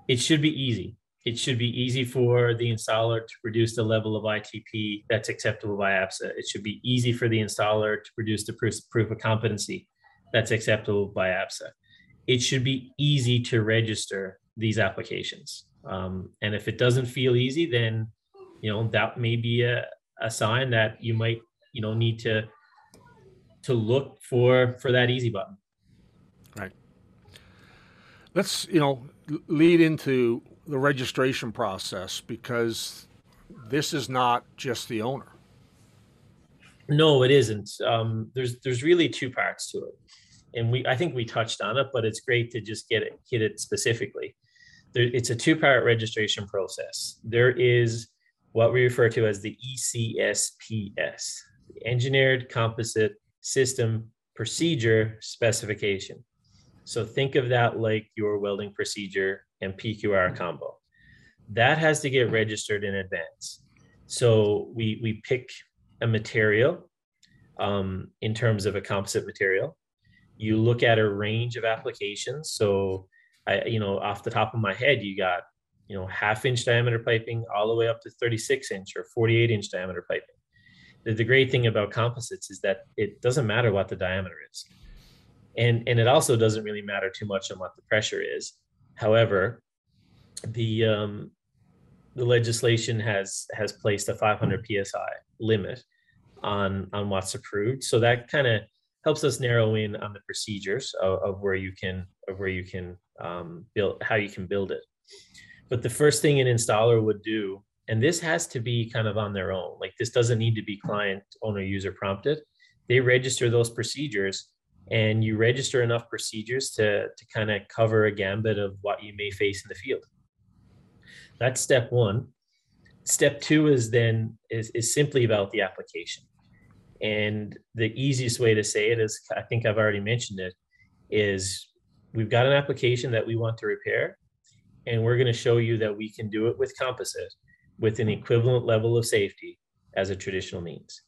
it should be easy. It should be easy for the installer to produce the level of ITP that's acceptable by ABSA. It should be easy for the installer to produce the proof of competency that's acceptable by ABSA. It should be easy to register these applications. And if it doesn't feel easy, then, that may be a sign that you might, need to look for that easy button. Right. Let's, lead into the registration process, because this is not just the owner. No, it isn't. There's really two parts to it. And I think we touched on it, but it's great to just hit it specifically. It's a two-part registration process. There is what we refer to as the ECSPS, the Engineered Composite system procedure specification. So think of that like your welding procedure and PQR combo. That has to get registered in advance. So we pick a material in terms of a composite material. You look at a range of applications. So I, off the top of my head, you got, half-inch diameter piping all the way up to 36-inch or 48-inch diameter piping. The great thing about composites is that it doesn't matter what the diameter is. And it also doesn't really matter too much on what the pressure is. However, the legislation has placed a 500 PSI limit on what's approved. So that kind of helps us narrow in on the procedures of where you can, build, how you can build it. But the first thing an installer would do, and this has to be kind of on their own, like this doesn't need to be client owner user prompted. They register those procedures, and you register enough procedures to kind of cover a gambit of what you may face in the field. That's step one. Step two is then is simply about the application. And the easiest way to say it is, I think I've already mentioned it, is we've got an application that we want to repair, and we're going to show you that we can do it with composite with an equivalent level of safety as a traditional means.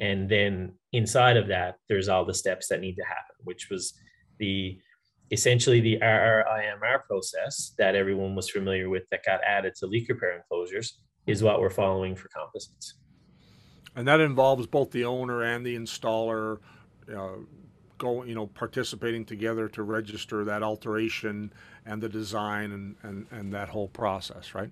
And then inside of that, there's all the steps that need to happen, which was essentially the RRIMR process that everyone was familiar with that got added to leak repair enclosures is what we're following for composites. And that involves both the owner and the installer participating together to register that alteration and the design and that whole process, right?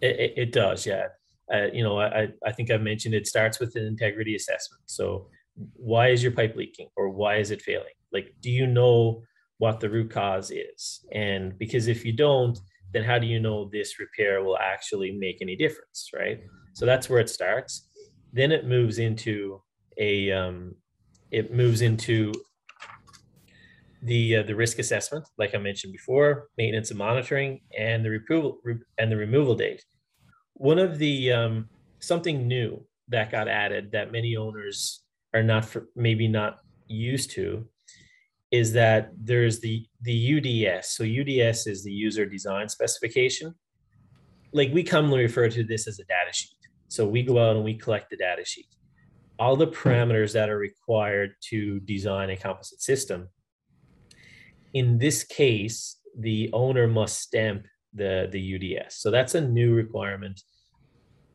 It does, yeah. I think I've mentioned it starts with an integrity assessment. So why is your pipe leaking, or why is it failing? Like, do you know what the root cause is? And because if you don't, then how do you know this repair will actually make any difference, right? So that's where it starts. Then it moves into the risk assessment, like I mentioned before, maintenance and monitoring, and the removal date. One of the something new that got added that many owners are maybe not used to is that there's the UDS. So UDS is the user design specification. Like, we commonly refer to this as a data sheet. So we go out and we collect the data sheet. All the parameters that are required to design a composite system. In this case, the owner must stamp the UDS. So that's a new requirement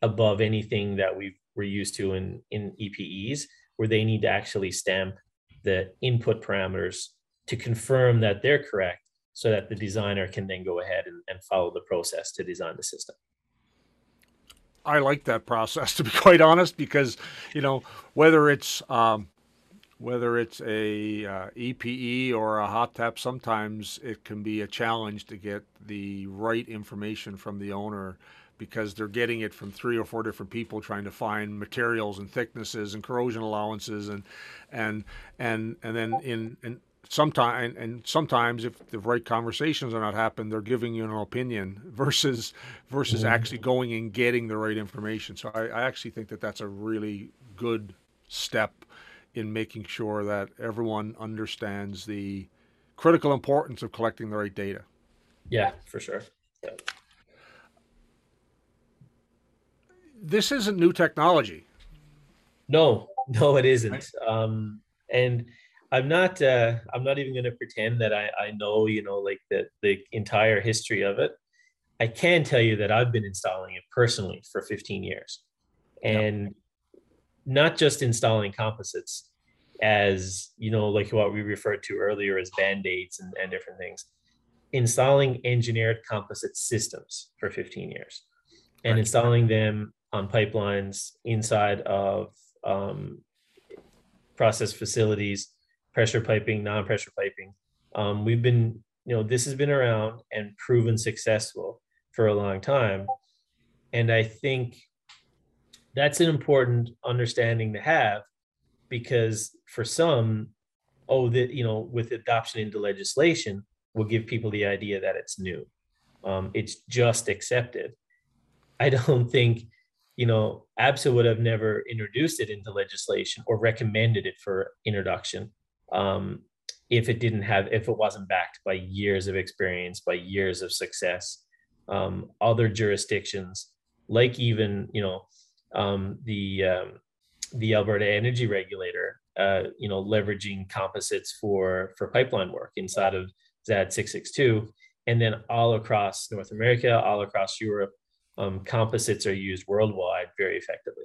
above anything that we're used to in EPEs, where they need to actually stamp the input parameters to confirm that they're correct, so that the designer can then go ahead and follow the process to design the system. I like that process, to be quite honest, because, whether it's a EPE or a hot tap, sometimes it can be a challenge to get the right information from the owner, because they're getting it from 3 or 4 different people trying to find materials and thicknesses and corrosion allowances, and sometimes if the right conversations are not happening, they're giving you an opinion versus actually going and getting the right information. So I actually think that that's a really good step in making sure that everyone understands the critical importance of collecting the right data. Yeah, for sure. Yeah. This isn't new technology. No, it isn't. Right. And I'm not even going to pretend that I know, like the entire history of it. I can tell you that I've been installing it personally for 15 years. And yep. Not just installing composites as, like what we referred to earlier as band-aids and different things, installing engineered composite systems for 15 years and installing them on pipelines inside of process facilities, pressure piping, non-pressure piping. We've been, this has been around and proven successful for a long time. And I think that's an important understanding to have, because for some, with adoption into legislation, will give people the idea that it's new. It's just accepted. I don't think you know, ABSA would have never introduced it into legislation or recommended it for introduction if it wasn't backed by years of experience, by years of success. Other jurisdictions, like even, you know, the Alberta Energy Regulator, you know, leveraging composites for pipeline work inside of ZAD 662, and then all across North America, all across Europe, composites are used worldwide very effectively.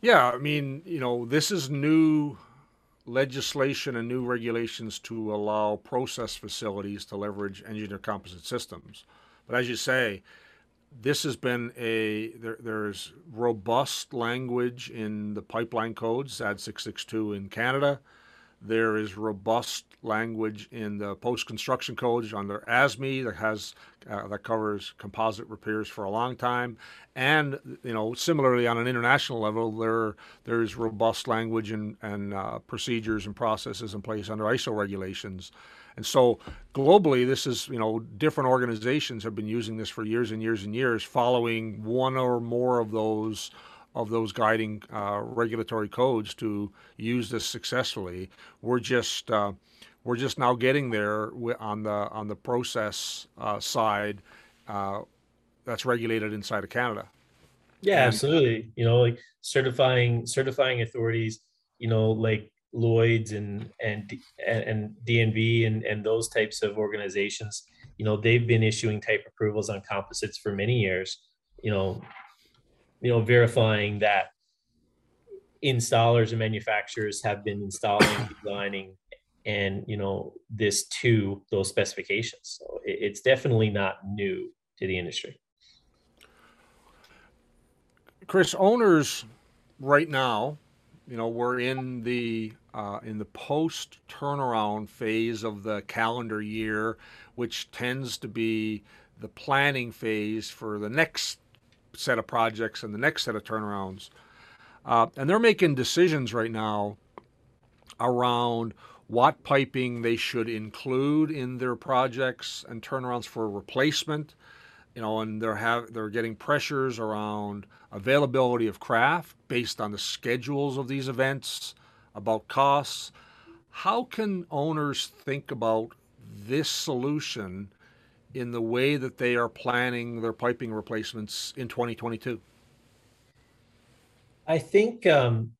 Yeah, I mean, you know, this is new legislation and new regulations to allow process facilities to leverage engineered composite systems. But as you say, this has been there's robust language in the pipeline codes, ZAD 662 in Canada. There is robust language in the post-construction codes under ASME that covers composite repairs for a long time, and you know, similarly on an international level, there's robust language and procedures and processes in place under ISO regulations, and so globally, this is, you know, different organizations have been using this for years and years and years, following one or more of those guiding regulatory codes to use this successfully. We're just now getting there on the process side that's regulated inside of Canada. Yeah, absolutely. You know, like certifying authorities, you know, like Lloyd's and DNV and those types of organizations, you know, they've been issuing type approvals on composites for many years. You know, verifying that installers and manufacturers have been installing, designing, and, you know, this to those specifications. So it's definitely not new to the industry. Chris, owners right now, you know, we're in the post turnaround phase of the calendar year, which tends to be the planning phase for the next set of projects and the next set of turnarounds. And they're making decisions right now around what piping they should include in their projects and turnarounds for replacement, you know, and they're getting pressures around availability of craft based on the schedules of these events, about costs. How can owners think about this solution in the way that they are planning their piping replacements in 2022? I think, you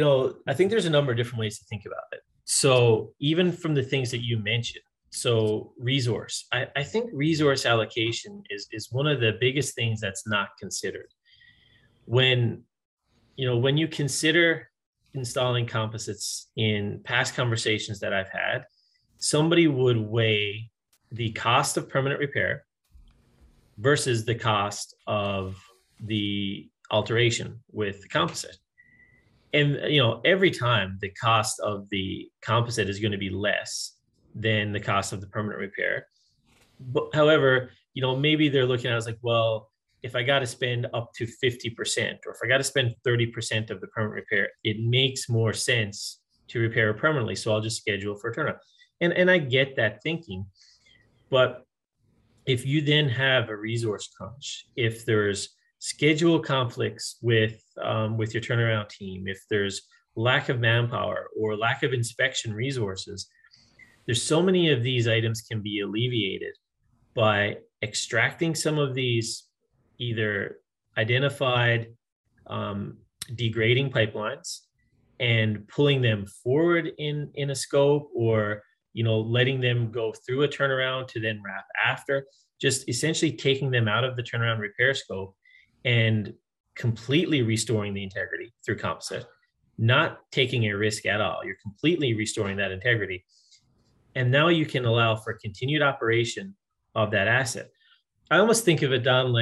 know, I think there's a number of different ways to think about it. So even from the things that you mentioned, so resource, I think resource allocation is one of the biggest things that's not considered. When you consider installing composites, in past conversations that I've had, somebody would weigh the cost of permanent repair versus the cost of the alteration with the composite. And, you know, every time the cost of the composite is going to be less than the cost of the permanent repair. But however, you know, maybe they're looking at it as like, well, if I got to spend up to 50%, or if I got to spend 30% of the permanent repair, it makes more sense to repair permanently. So I'll just schedule for a turnaround. And I get that thinking. But if you then have a resource crunch, if there's schedule conflicts with your turnaround team, if there's lack of manpower or lack of inspection resources, there's so many of these items can be alleviated by extracting some of these either identified degrading pipelines and pulling them forward in a scope, or, you know, letting them go through a turnaround to then wrap after, just essentially taking them out of the turnaround repair scope and completely restoring the integrity through composite, not taking a risk at all. You're completely restoring that integrity. And now you can allow for continued operation of that asset. I almost think of it, Don,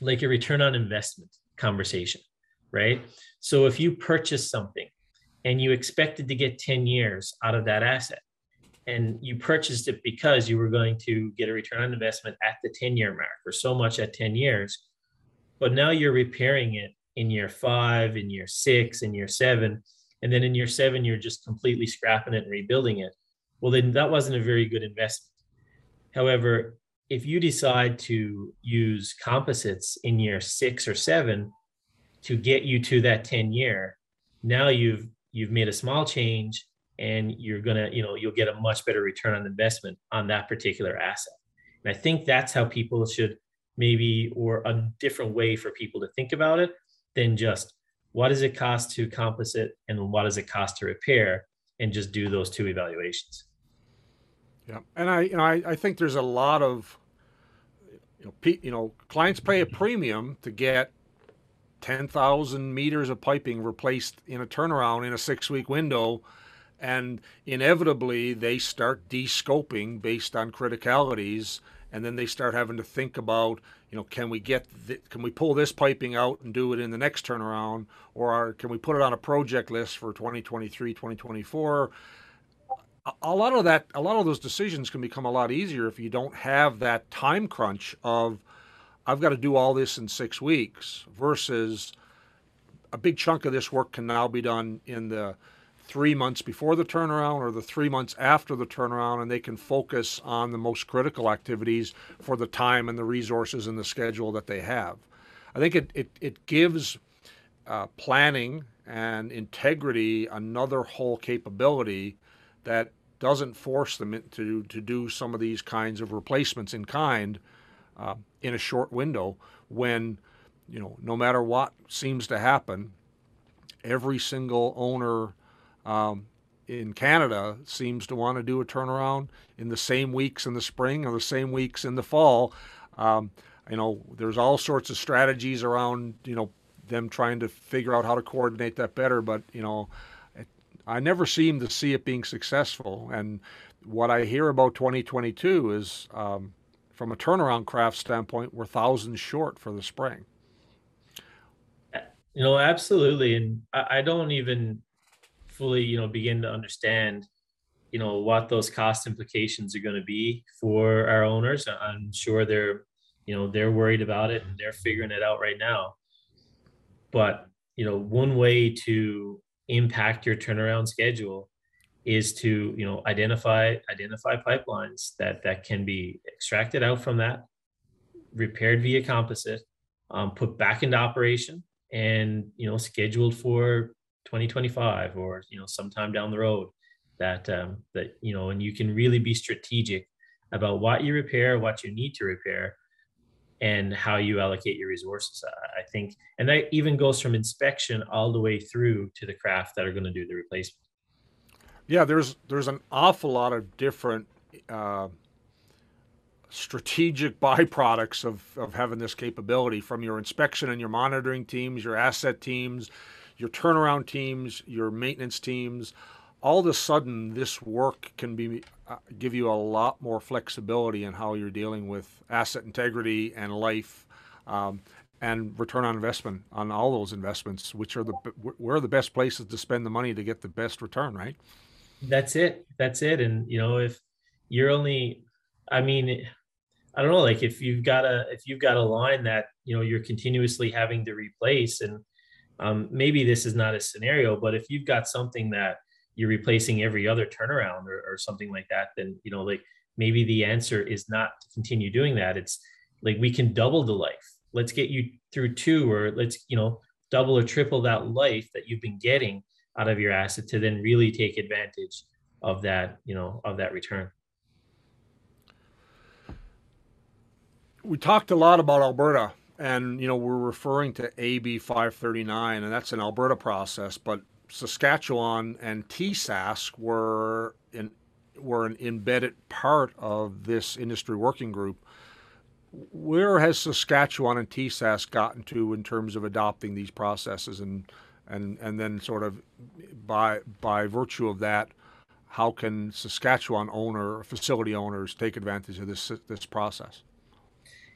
like a return on investment conversation, right? So if you purchase something and you expected to get 10 years out of that asset, and you purchased it because you were going to get a return on investment at the 10-year mark, or so much at 10 years, but now you're repairing it in year 5, in year 6, in year 7, and then in year 7, you're just completely scrapping it and rebuilding it. Well, then that wasn't a very good investment. However, if you decide to use composites in year 6 or 7 to get you to that 10 year, now you've made a small change and you're going to, you'll get a much better return on investment on that particular asset. And I think that's how people should maybe, or a different way for people to think about it than just what does it cost to composite and what does it cost to repair, and just do those two evaluations. Yeah, and I think there's a lot of, clients pay a premium to get 10,000 meters of piping replaced in a turnaround in a 6-week window, and inevitably they start de-scoping based on criticalities, and then they start having to think about, can we pull this piping out and do it in the next turnaround, or can we put it on a project list for 2023, 2024? A lot of those decisions can become a lot easier if you don't have that time crunch of, I've got to do all this in 6 weeks, versus a big chunk of this work can now be done in the 3 months before the turnaround or the 3 months after the turnaround, and they can focus on the most critical activities for the time and the resources and the schedule that they have. I think it gives planning and integrity another whole capability that doesn't force them to do some of these kinds of replacements in kind in a short window, when, no matter what seems to happen, every single owner in Canada seems to want to do a turnaround in the same weeks in the spring or the same weeks in the fall. There's all sorts of strategies around, them trying to figure out how to coordinate that better, but, I never seem to see it being successful. And what I hear about 2022 is, from a turnaround craft standpoint, we're thousands short for the spring. Absolutely. And I don't even fully, begin to understand, what those cost implications are going to be for our owners. I'm sure they're worried about it and they're figuring it out right now. But, one way to impact your turnaround schedule is to, identify pipelines that can be extracted out from that, repaired via composite, put back into operation, and, scheduled for 2025 or, sometime down the road, that and you can really be strategic about what you repair, what you need to repair, and how you allocate your resources, I think. And that even goes from inspection all the way through to the craft that are going to do the replacement. Yeah, there's an awful lot of different strategic byproducts of having this capability, from your inspection and your monitoring teams, your asset teams, your turnaround teams, your maintenance teams. All of a sudden, this work can give you a lot more flexibility in how you're dealing with asset integrity and life, and return on investment on all those investments, which are where the best places to spend the money to get the best return, right? That's it. And if you're only, I don't know, like if you've got a line that you're continuously having to replace, and maybe this is not a scenario, but if you've got something that you're replacing every other turnaround or something like that, then, maybe the answer is not to continue doing that. It's like, we can double the life. Let's get you through 2, or let's, double or triple that life that you've been getting out of your asset to then really take advantage of that, of that return. We talked a lot about Alberta, and, we're referring to AB 539, and that's an Alberta process, but Saskatchewan and TSAS were an embedded part of this industry working group. Where has Saskatchewan and TSAS gotten to in terms of adopting these processes, and then sort of by virtue of that, how can Saskatchewan facility owners take advantage of this process?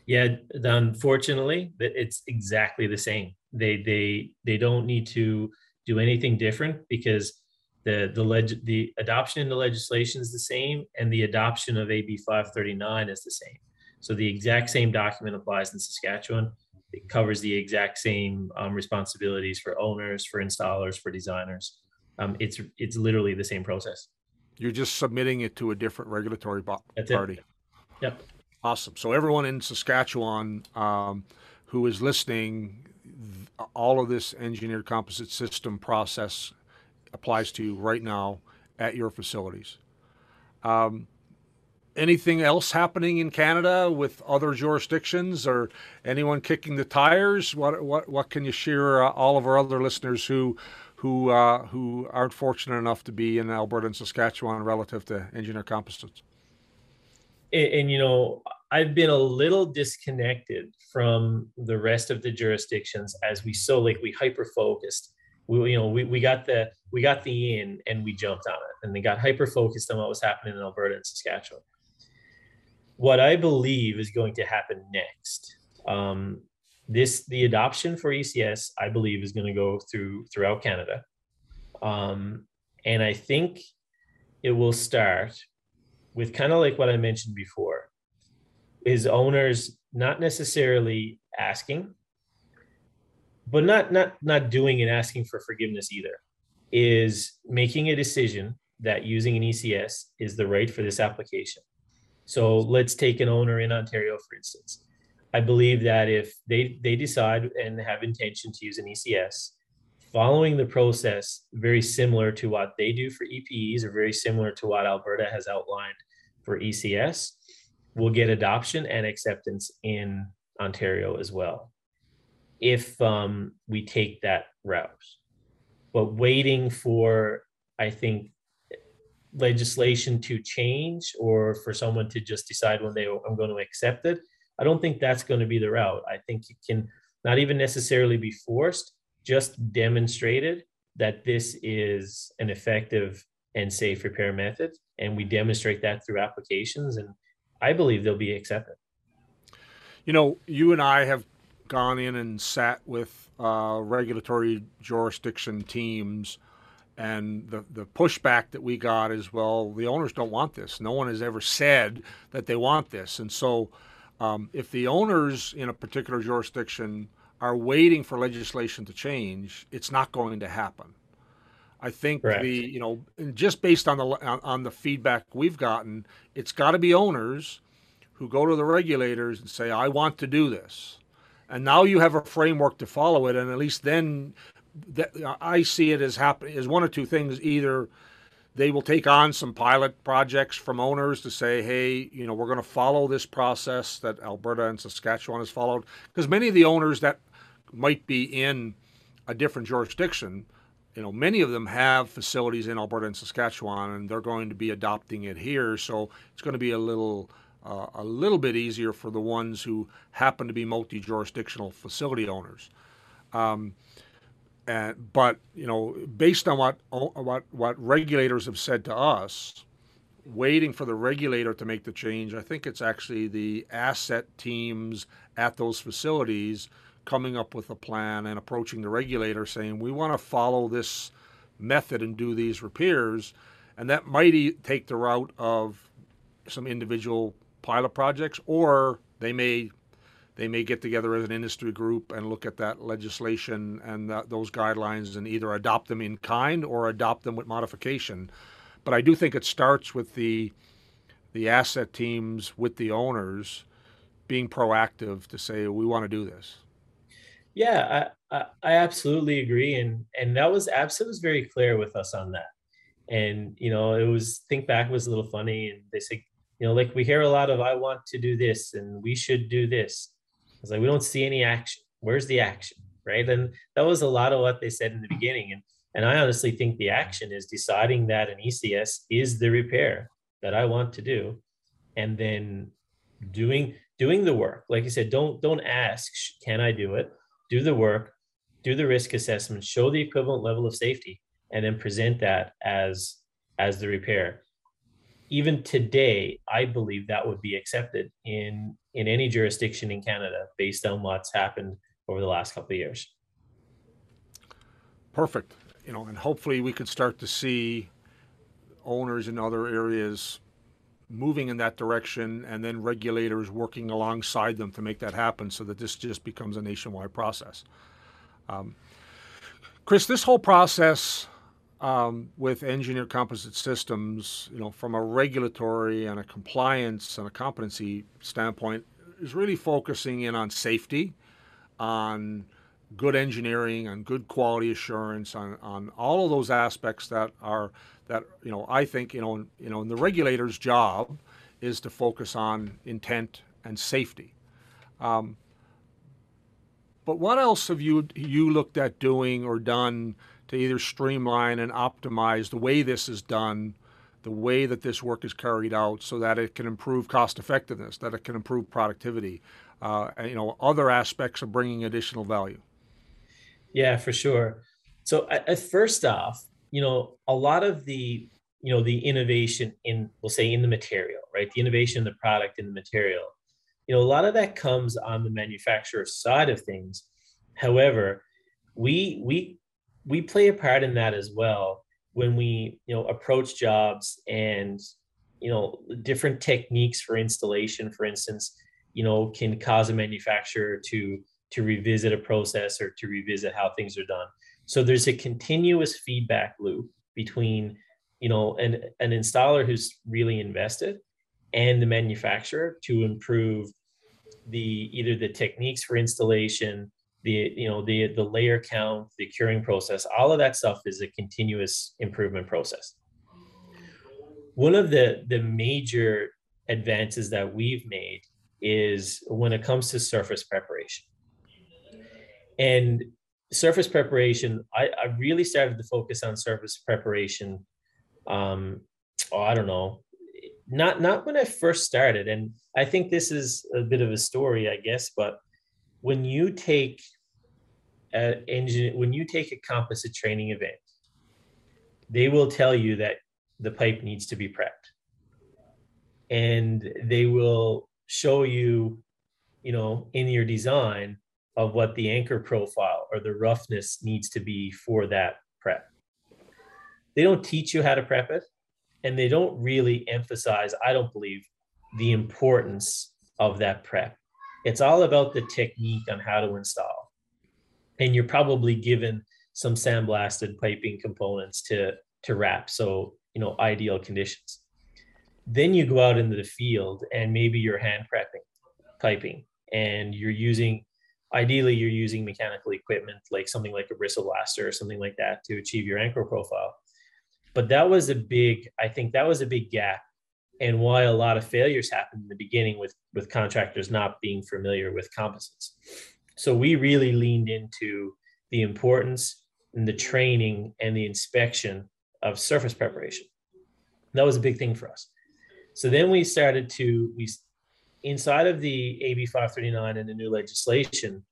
Yeah, unfortunately, it's exactly the same. They don't need to do anything different, because the adoption in the legislation is the same, and the adoption of AB 539 is the same. So the exact same document applies in Saskatchewan. It covers the exact same responsibilities for owners, for installers, for designers. It's literally the same process. You're just submitting it to a different regulatory party. Yep. Awesome. So everyone in Saskatchewan who is listening, all of this engineered composite system process applies to you right now at your facilities. Anything else happening in Canada with other jurisdictions, or anyone kicking the tires? What can you share all of our other listeners who aren't fortunate enough to be in Alberta and Saskatchewan relative to engineered composites? And, you know, I've been a little disconnected from the rest of the jurisdictions as we we hyper-focused. We got the in and we jumped on it, and they got hyper-focused on what was happening in Alberta and Saskatchewan. What I believe is going to happen next, the adoption for ECS, I believe, is going to go throughout Canada. And I think it will start with kind of like what I mentioned before, is owners not necessarily asking, but not doing and asking for forgiveness either, is making a decision that using an ECS is the right for this application. So let's take an owner in Ontario, for instance. I believe that if they decide and have intention to use an ECS, following the process very similar to what they do for EPEs, or very similar to what Alberta has outlined for ECS, will get adoption and acceptance in Ontario as well, if we take that route. But waiting for, I think, legislation to change, or for someone to just decide one day, I'm going to accept it, I don't think that's going to be the route. I think it can not even necessarily be forced, just demonstrated that this is an effective and safe repair method, and we demonstrate that through applications, and I believe they'll be accepted. You know, you and I have gone in and sat with regulatory jurisdiction teams, and the pushback that we got is, well, the owners don't want this. No one has ever said that they want this. And so if the owners in a particular jurisdiction are waiting for legislation to change, it's not going to happen. I think correct. Just based on the feedback we've gotten, it's got to be owners who go to the regulators and say, I want to do this. And now you have a framework to follow it. And at least then I see it as happening as one of two things. Either they will take on some pilot projects from owners to say, hey, we're going to follow this process that Alberta and Saskatchewan has followed. Because many of the owners that might be in a different jurisdiction, many of them have facilities in Alberta and Saskatchewan, and they're going to be adopting it here. So it's going to be a little bit easier for the ones who happen to be multi-jurisdictional facility owners. But based on what regulators have said to us, waiting for the regulator to make the change, I think it's actually the asset teams at those facilities coming up with a plan and approaching the regulator saying, we want to follow this method and do these repairs. And that might take the route of some individual pilot projects, or they may get together as an industry group and look at that legislation and those guidelines and either adopt them in kind or adopt them with modification. But I do think it starts with the asset teams, with the owners being proactive to say, we want to do this. Yeah, I absolutely agree. And that was ABSA was very clear with us on that. And, it was, think back was a little funny. And they said, like we hear a lot of, I want to do this and we should do this. It's like, we don't see any action. Where's the action, right? And that was a lot of what they said in the beginning. And I honestly think the action is deciding that an ECS is the repair that I want to do, and then doing the work. Like you said, don't ask, can I do it? Do the work, do the risk assessment, show the equivalent level of safety, and then present that as the repair. Even today, I believe that would be accepted in any jurisdiction in Canada based on what's happened over the last couple of years. Perfect. And hopefully we could start to see owners in other areas moving in that direction, and then regulators working alongside them to make that happen, so that this just becomes a nationwide process. Chris, this whole process with engineered composite systems, you know, from a regulatory and a compliance and a competency standpoint, is really focusing in on safety, on good engineering, on good quality assurance, on all of those aspects that are I think in the regulator's job is to focus on intent and safety. But what else have you looked at doing or done to either streamline and optimize the way this is done, the way that this work is carried out, so that it can improve cost effectiveness, that it can improve productivity, and, you know, other aspects of bringing additional value? Yeah, for sure. So first off, you know, a lot of the, you know, the innovation in, we'll say, in the material, right? The innovation in the product and the material, you know, a lot of that comes on the manufacturer side of things. However, we play a part in that as well when we, you know, approach jobs and, you know, different techniques for installation, for instance, you know, can cause a manufacturer to revisit a process or to revisit how things are done. So there's a continuous feedback loop between, you know, an installer who's really invested and the manufacturer to improve the, either the techniques for installation, the, you know, the layer count, the curing process, all of that stuff is a continuous improvement process. One of the major advances that we've made is when it comes to surface preparation. And surface preparation, I really started to focus on surface preparation, I don't know, not when I first started. And I think this is a bit of a story, I guess, but when you take a composite training event, they will tell you that the pipe needs to be prepped, and they will show you, you know, in your design of what the anchor profile or the roughness needs to be for that prep. They don't teach you how to prep it, and they don't really emphasize, I don't believe, the importance of that prep. It's all about the technique on how to install. And you're probably given some sandblasted piping components to wrap. So, you know, ideal conditions. Then you go out into the field and maybe you're hand prepping piping, and you're using, ideally you're using mechanical equipment, like something like a bristle blaster or something like that to achieve your anchor profile. But that was a big, I think that was a big gap, and why a lot of failures happened in the beginning with contractors not being familiar with composites. So we really leaned into the importance and the training and the inspection of surface preparation. That was a big thing for us. So then we started to, inside of the AB 539 and the new legislation,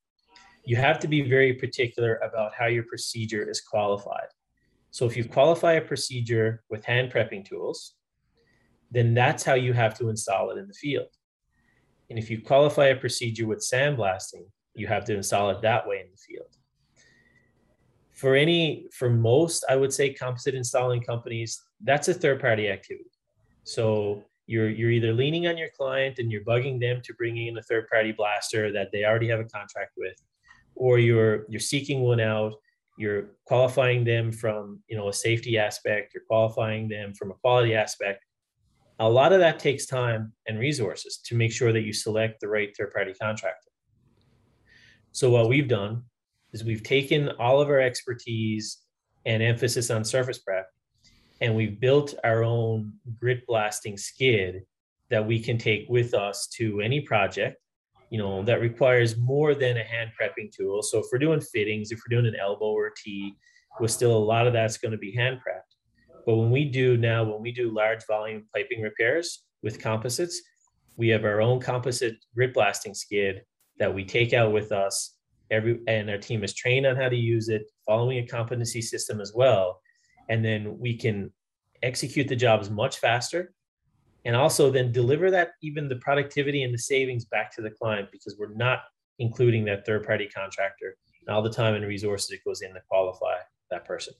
you have to be very particular about how your procedure is qualified. So if you qualify a procedure with hand prepping tools, then that's how you have to install it in the field. And if you qualify a procedure with sandblasting, you have to install it that way in the field. For most, I would say, composite installing companies, that's a third-party activity. So you're either leaning on your client and you're bugging them to bring in a third-party blaster that they already have a contract with, or you're seeking one out. You're qualifying them from, you know, a safety aspect. You're qualifying them from a quality aspect. A lot of that takes time and resources to make sure that you select the right third-party contractor. So what we've done is we've taken all of our expertise and emphasis on surface prep, and we've built our own grit blasting skid that we can take with us to any project, you know, that requires more than a hand prepping tool. So if we're doing fittings, if we're doing an elbow or a T, well, still a lot of that's going to be hand prepped. But when we do large volume piping repairs with composites, we have our own composite grit blasting skid that we take out with us, and our team is trained on how to use it, following a competency system as well. And then we can execute the jobs much faster, and also then deliver that, even the productivity and the savings, back to the client, because we're not including that third-party contractor and all the time and resources it goes in to qualify that person.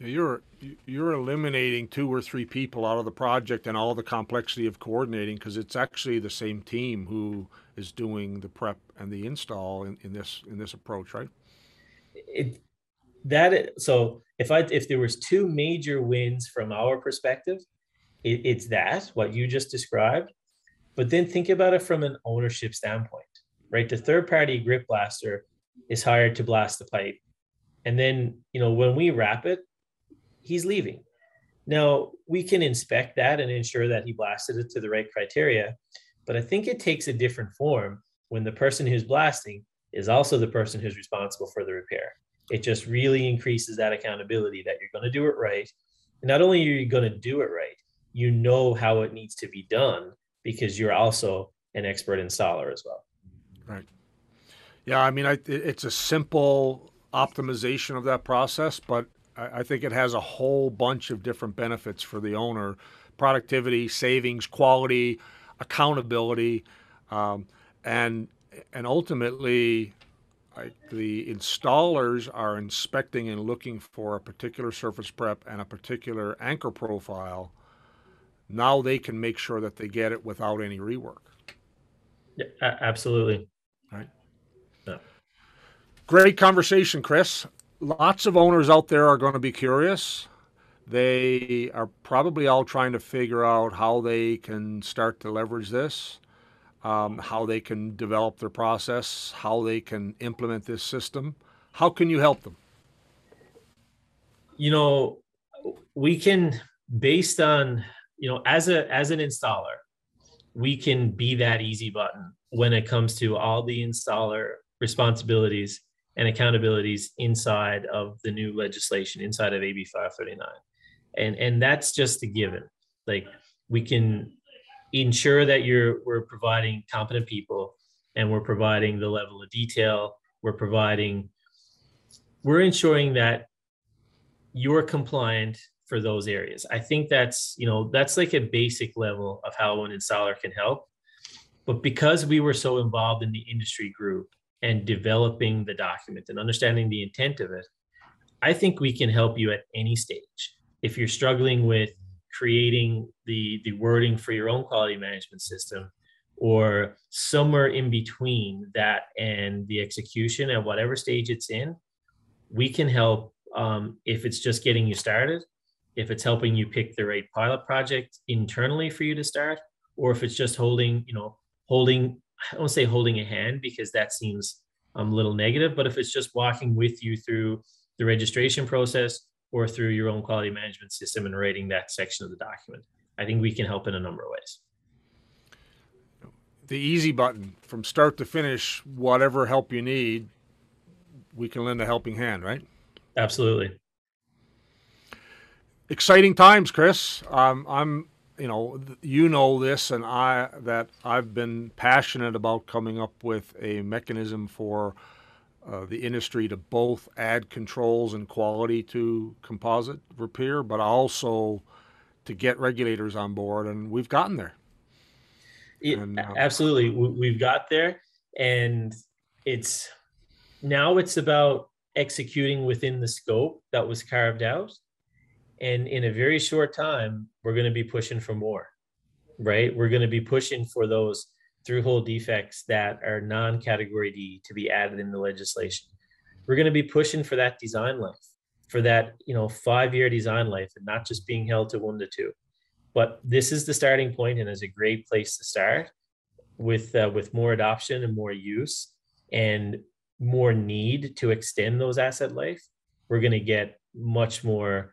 You're eliminating 2 or 3 people out of the project and all the complexity of coordinating, because it's actually the same team who is doing the prep and the install in this approach, right? It, that. So if there was two major wins from our perspective, it's that what you just described, but then think about it from an ownership standpoint, right? The third party grip blaster is hired to blast the pipe. And then, you know, when we wrap it, he's leaving. Now we can inspect that and ensure that he blasted it to the right criteria, but I think it takes a different form when the person who's blasting is also the person who's responsible for the repair. It just really increases that accountability that you're going to do it right. And not only are you going to do it right, you know how it needs to be done because you're also an expert installer as well. Right. Yeah. I mean, it's a simple optimization of that process, but I think it has a whole bunch of different benefits for the owner: productivity, savings, quality, accountability, and ultimately, the installers are inspecting and looking for a particular surface prep and a particular anchor profile. Now they can make sure that they get it without any rework. Yeah, absolutely. Right. Yeah. Great conversation, Chris. Lots of owners out there are going to be curious. They are probably all trying to figure out how they can start to leverage this. How they can develop their process, how they can implement this system. How can you help them? You know, we can, based on, you know, as an installer, we can be that easy button when it comes to all the installer responsibilities and accountabilities inside of the new legislation, inside of AB 539. And that's just a given. Like, we can ensure that we're providing competent people, and we're providing the level of detail, we're ensuring that you're compliant for those areas. I think that's, you know, that's like a basic level of how an installer can help. But because we were so involved in the industry group and developing the document and understanding the intent of it, I think we can help you at any stage. If you're struggling with creating the wording for your own quality management system, or somewhere in between that and the execution, at whatever stage it's in, we can help. If it's just getting you started, if it's helping you pick the right pilot project internally for you to start, or if it's just holding, I don't say holding a hand because that seems a little negative, but if it's just walking with you through the registration process, or through your own quality management system and writing that section of the document, I think we can help in a number of ways. The easy button, from start to finish, whatever help you need, we can lend a helping hand, right? Absolutely. Exciting times, Chris. I'm, you know this, and I've been passionate about coming up with a mechanism for the industry to both add controls and quality to composite repair, but also to get regulators on board. And we've gotten there. Absolutely. We've got there. And it's about executing within the scope that was carved out. And in a very short time, we're going to be pushing for more, right? We're going to be pushing for those through-hole defects that are non-category D to be added in the legislation. We're going to be pushing for that design life, for that 5-year design life, and not just being held to 1 to 2. But this is the starting point, and is a great place to start with more adoption and more use and more need to extend those asset life. We're going to get much more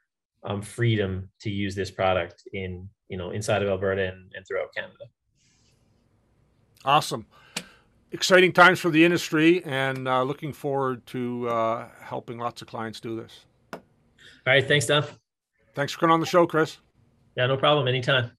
freedom to use this product in inside of Alberta and throughout Canada. Awesome. Exciting times for the industry, and looking forward to helping lots of clients do this. All right. Thanks, Don. Thanks for coming on the show, Chris. Yeah, no problem. Anytime.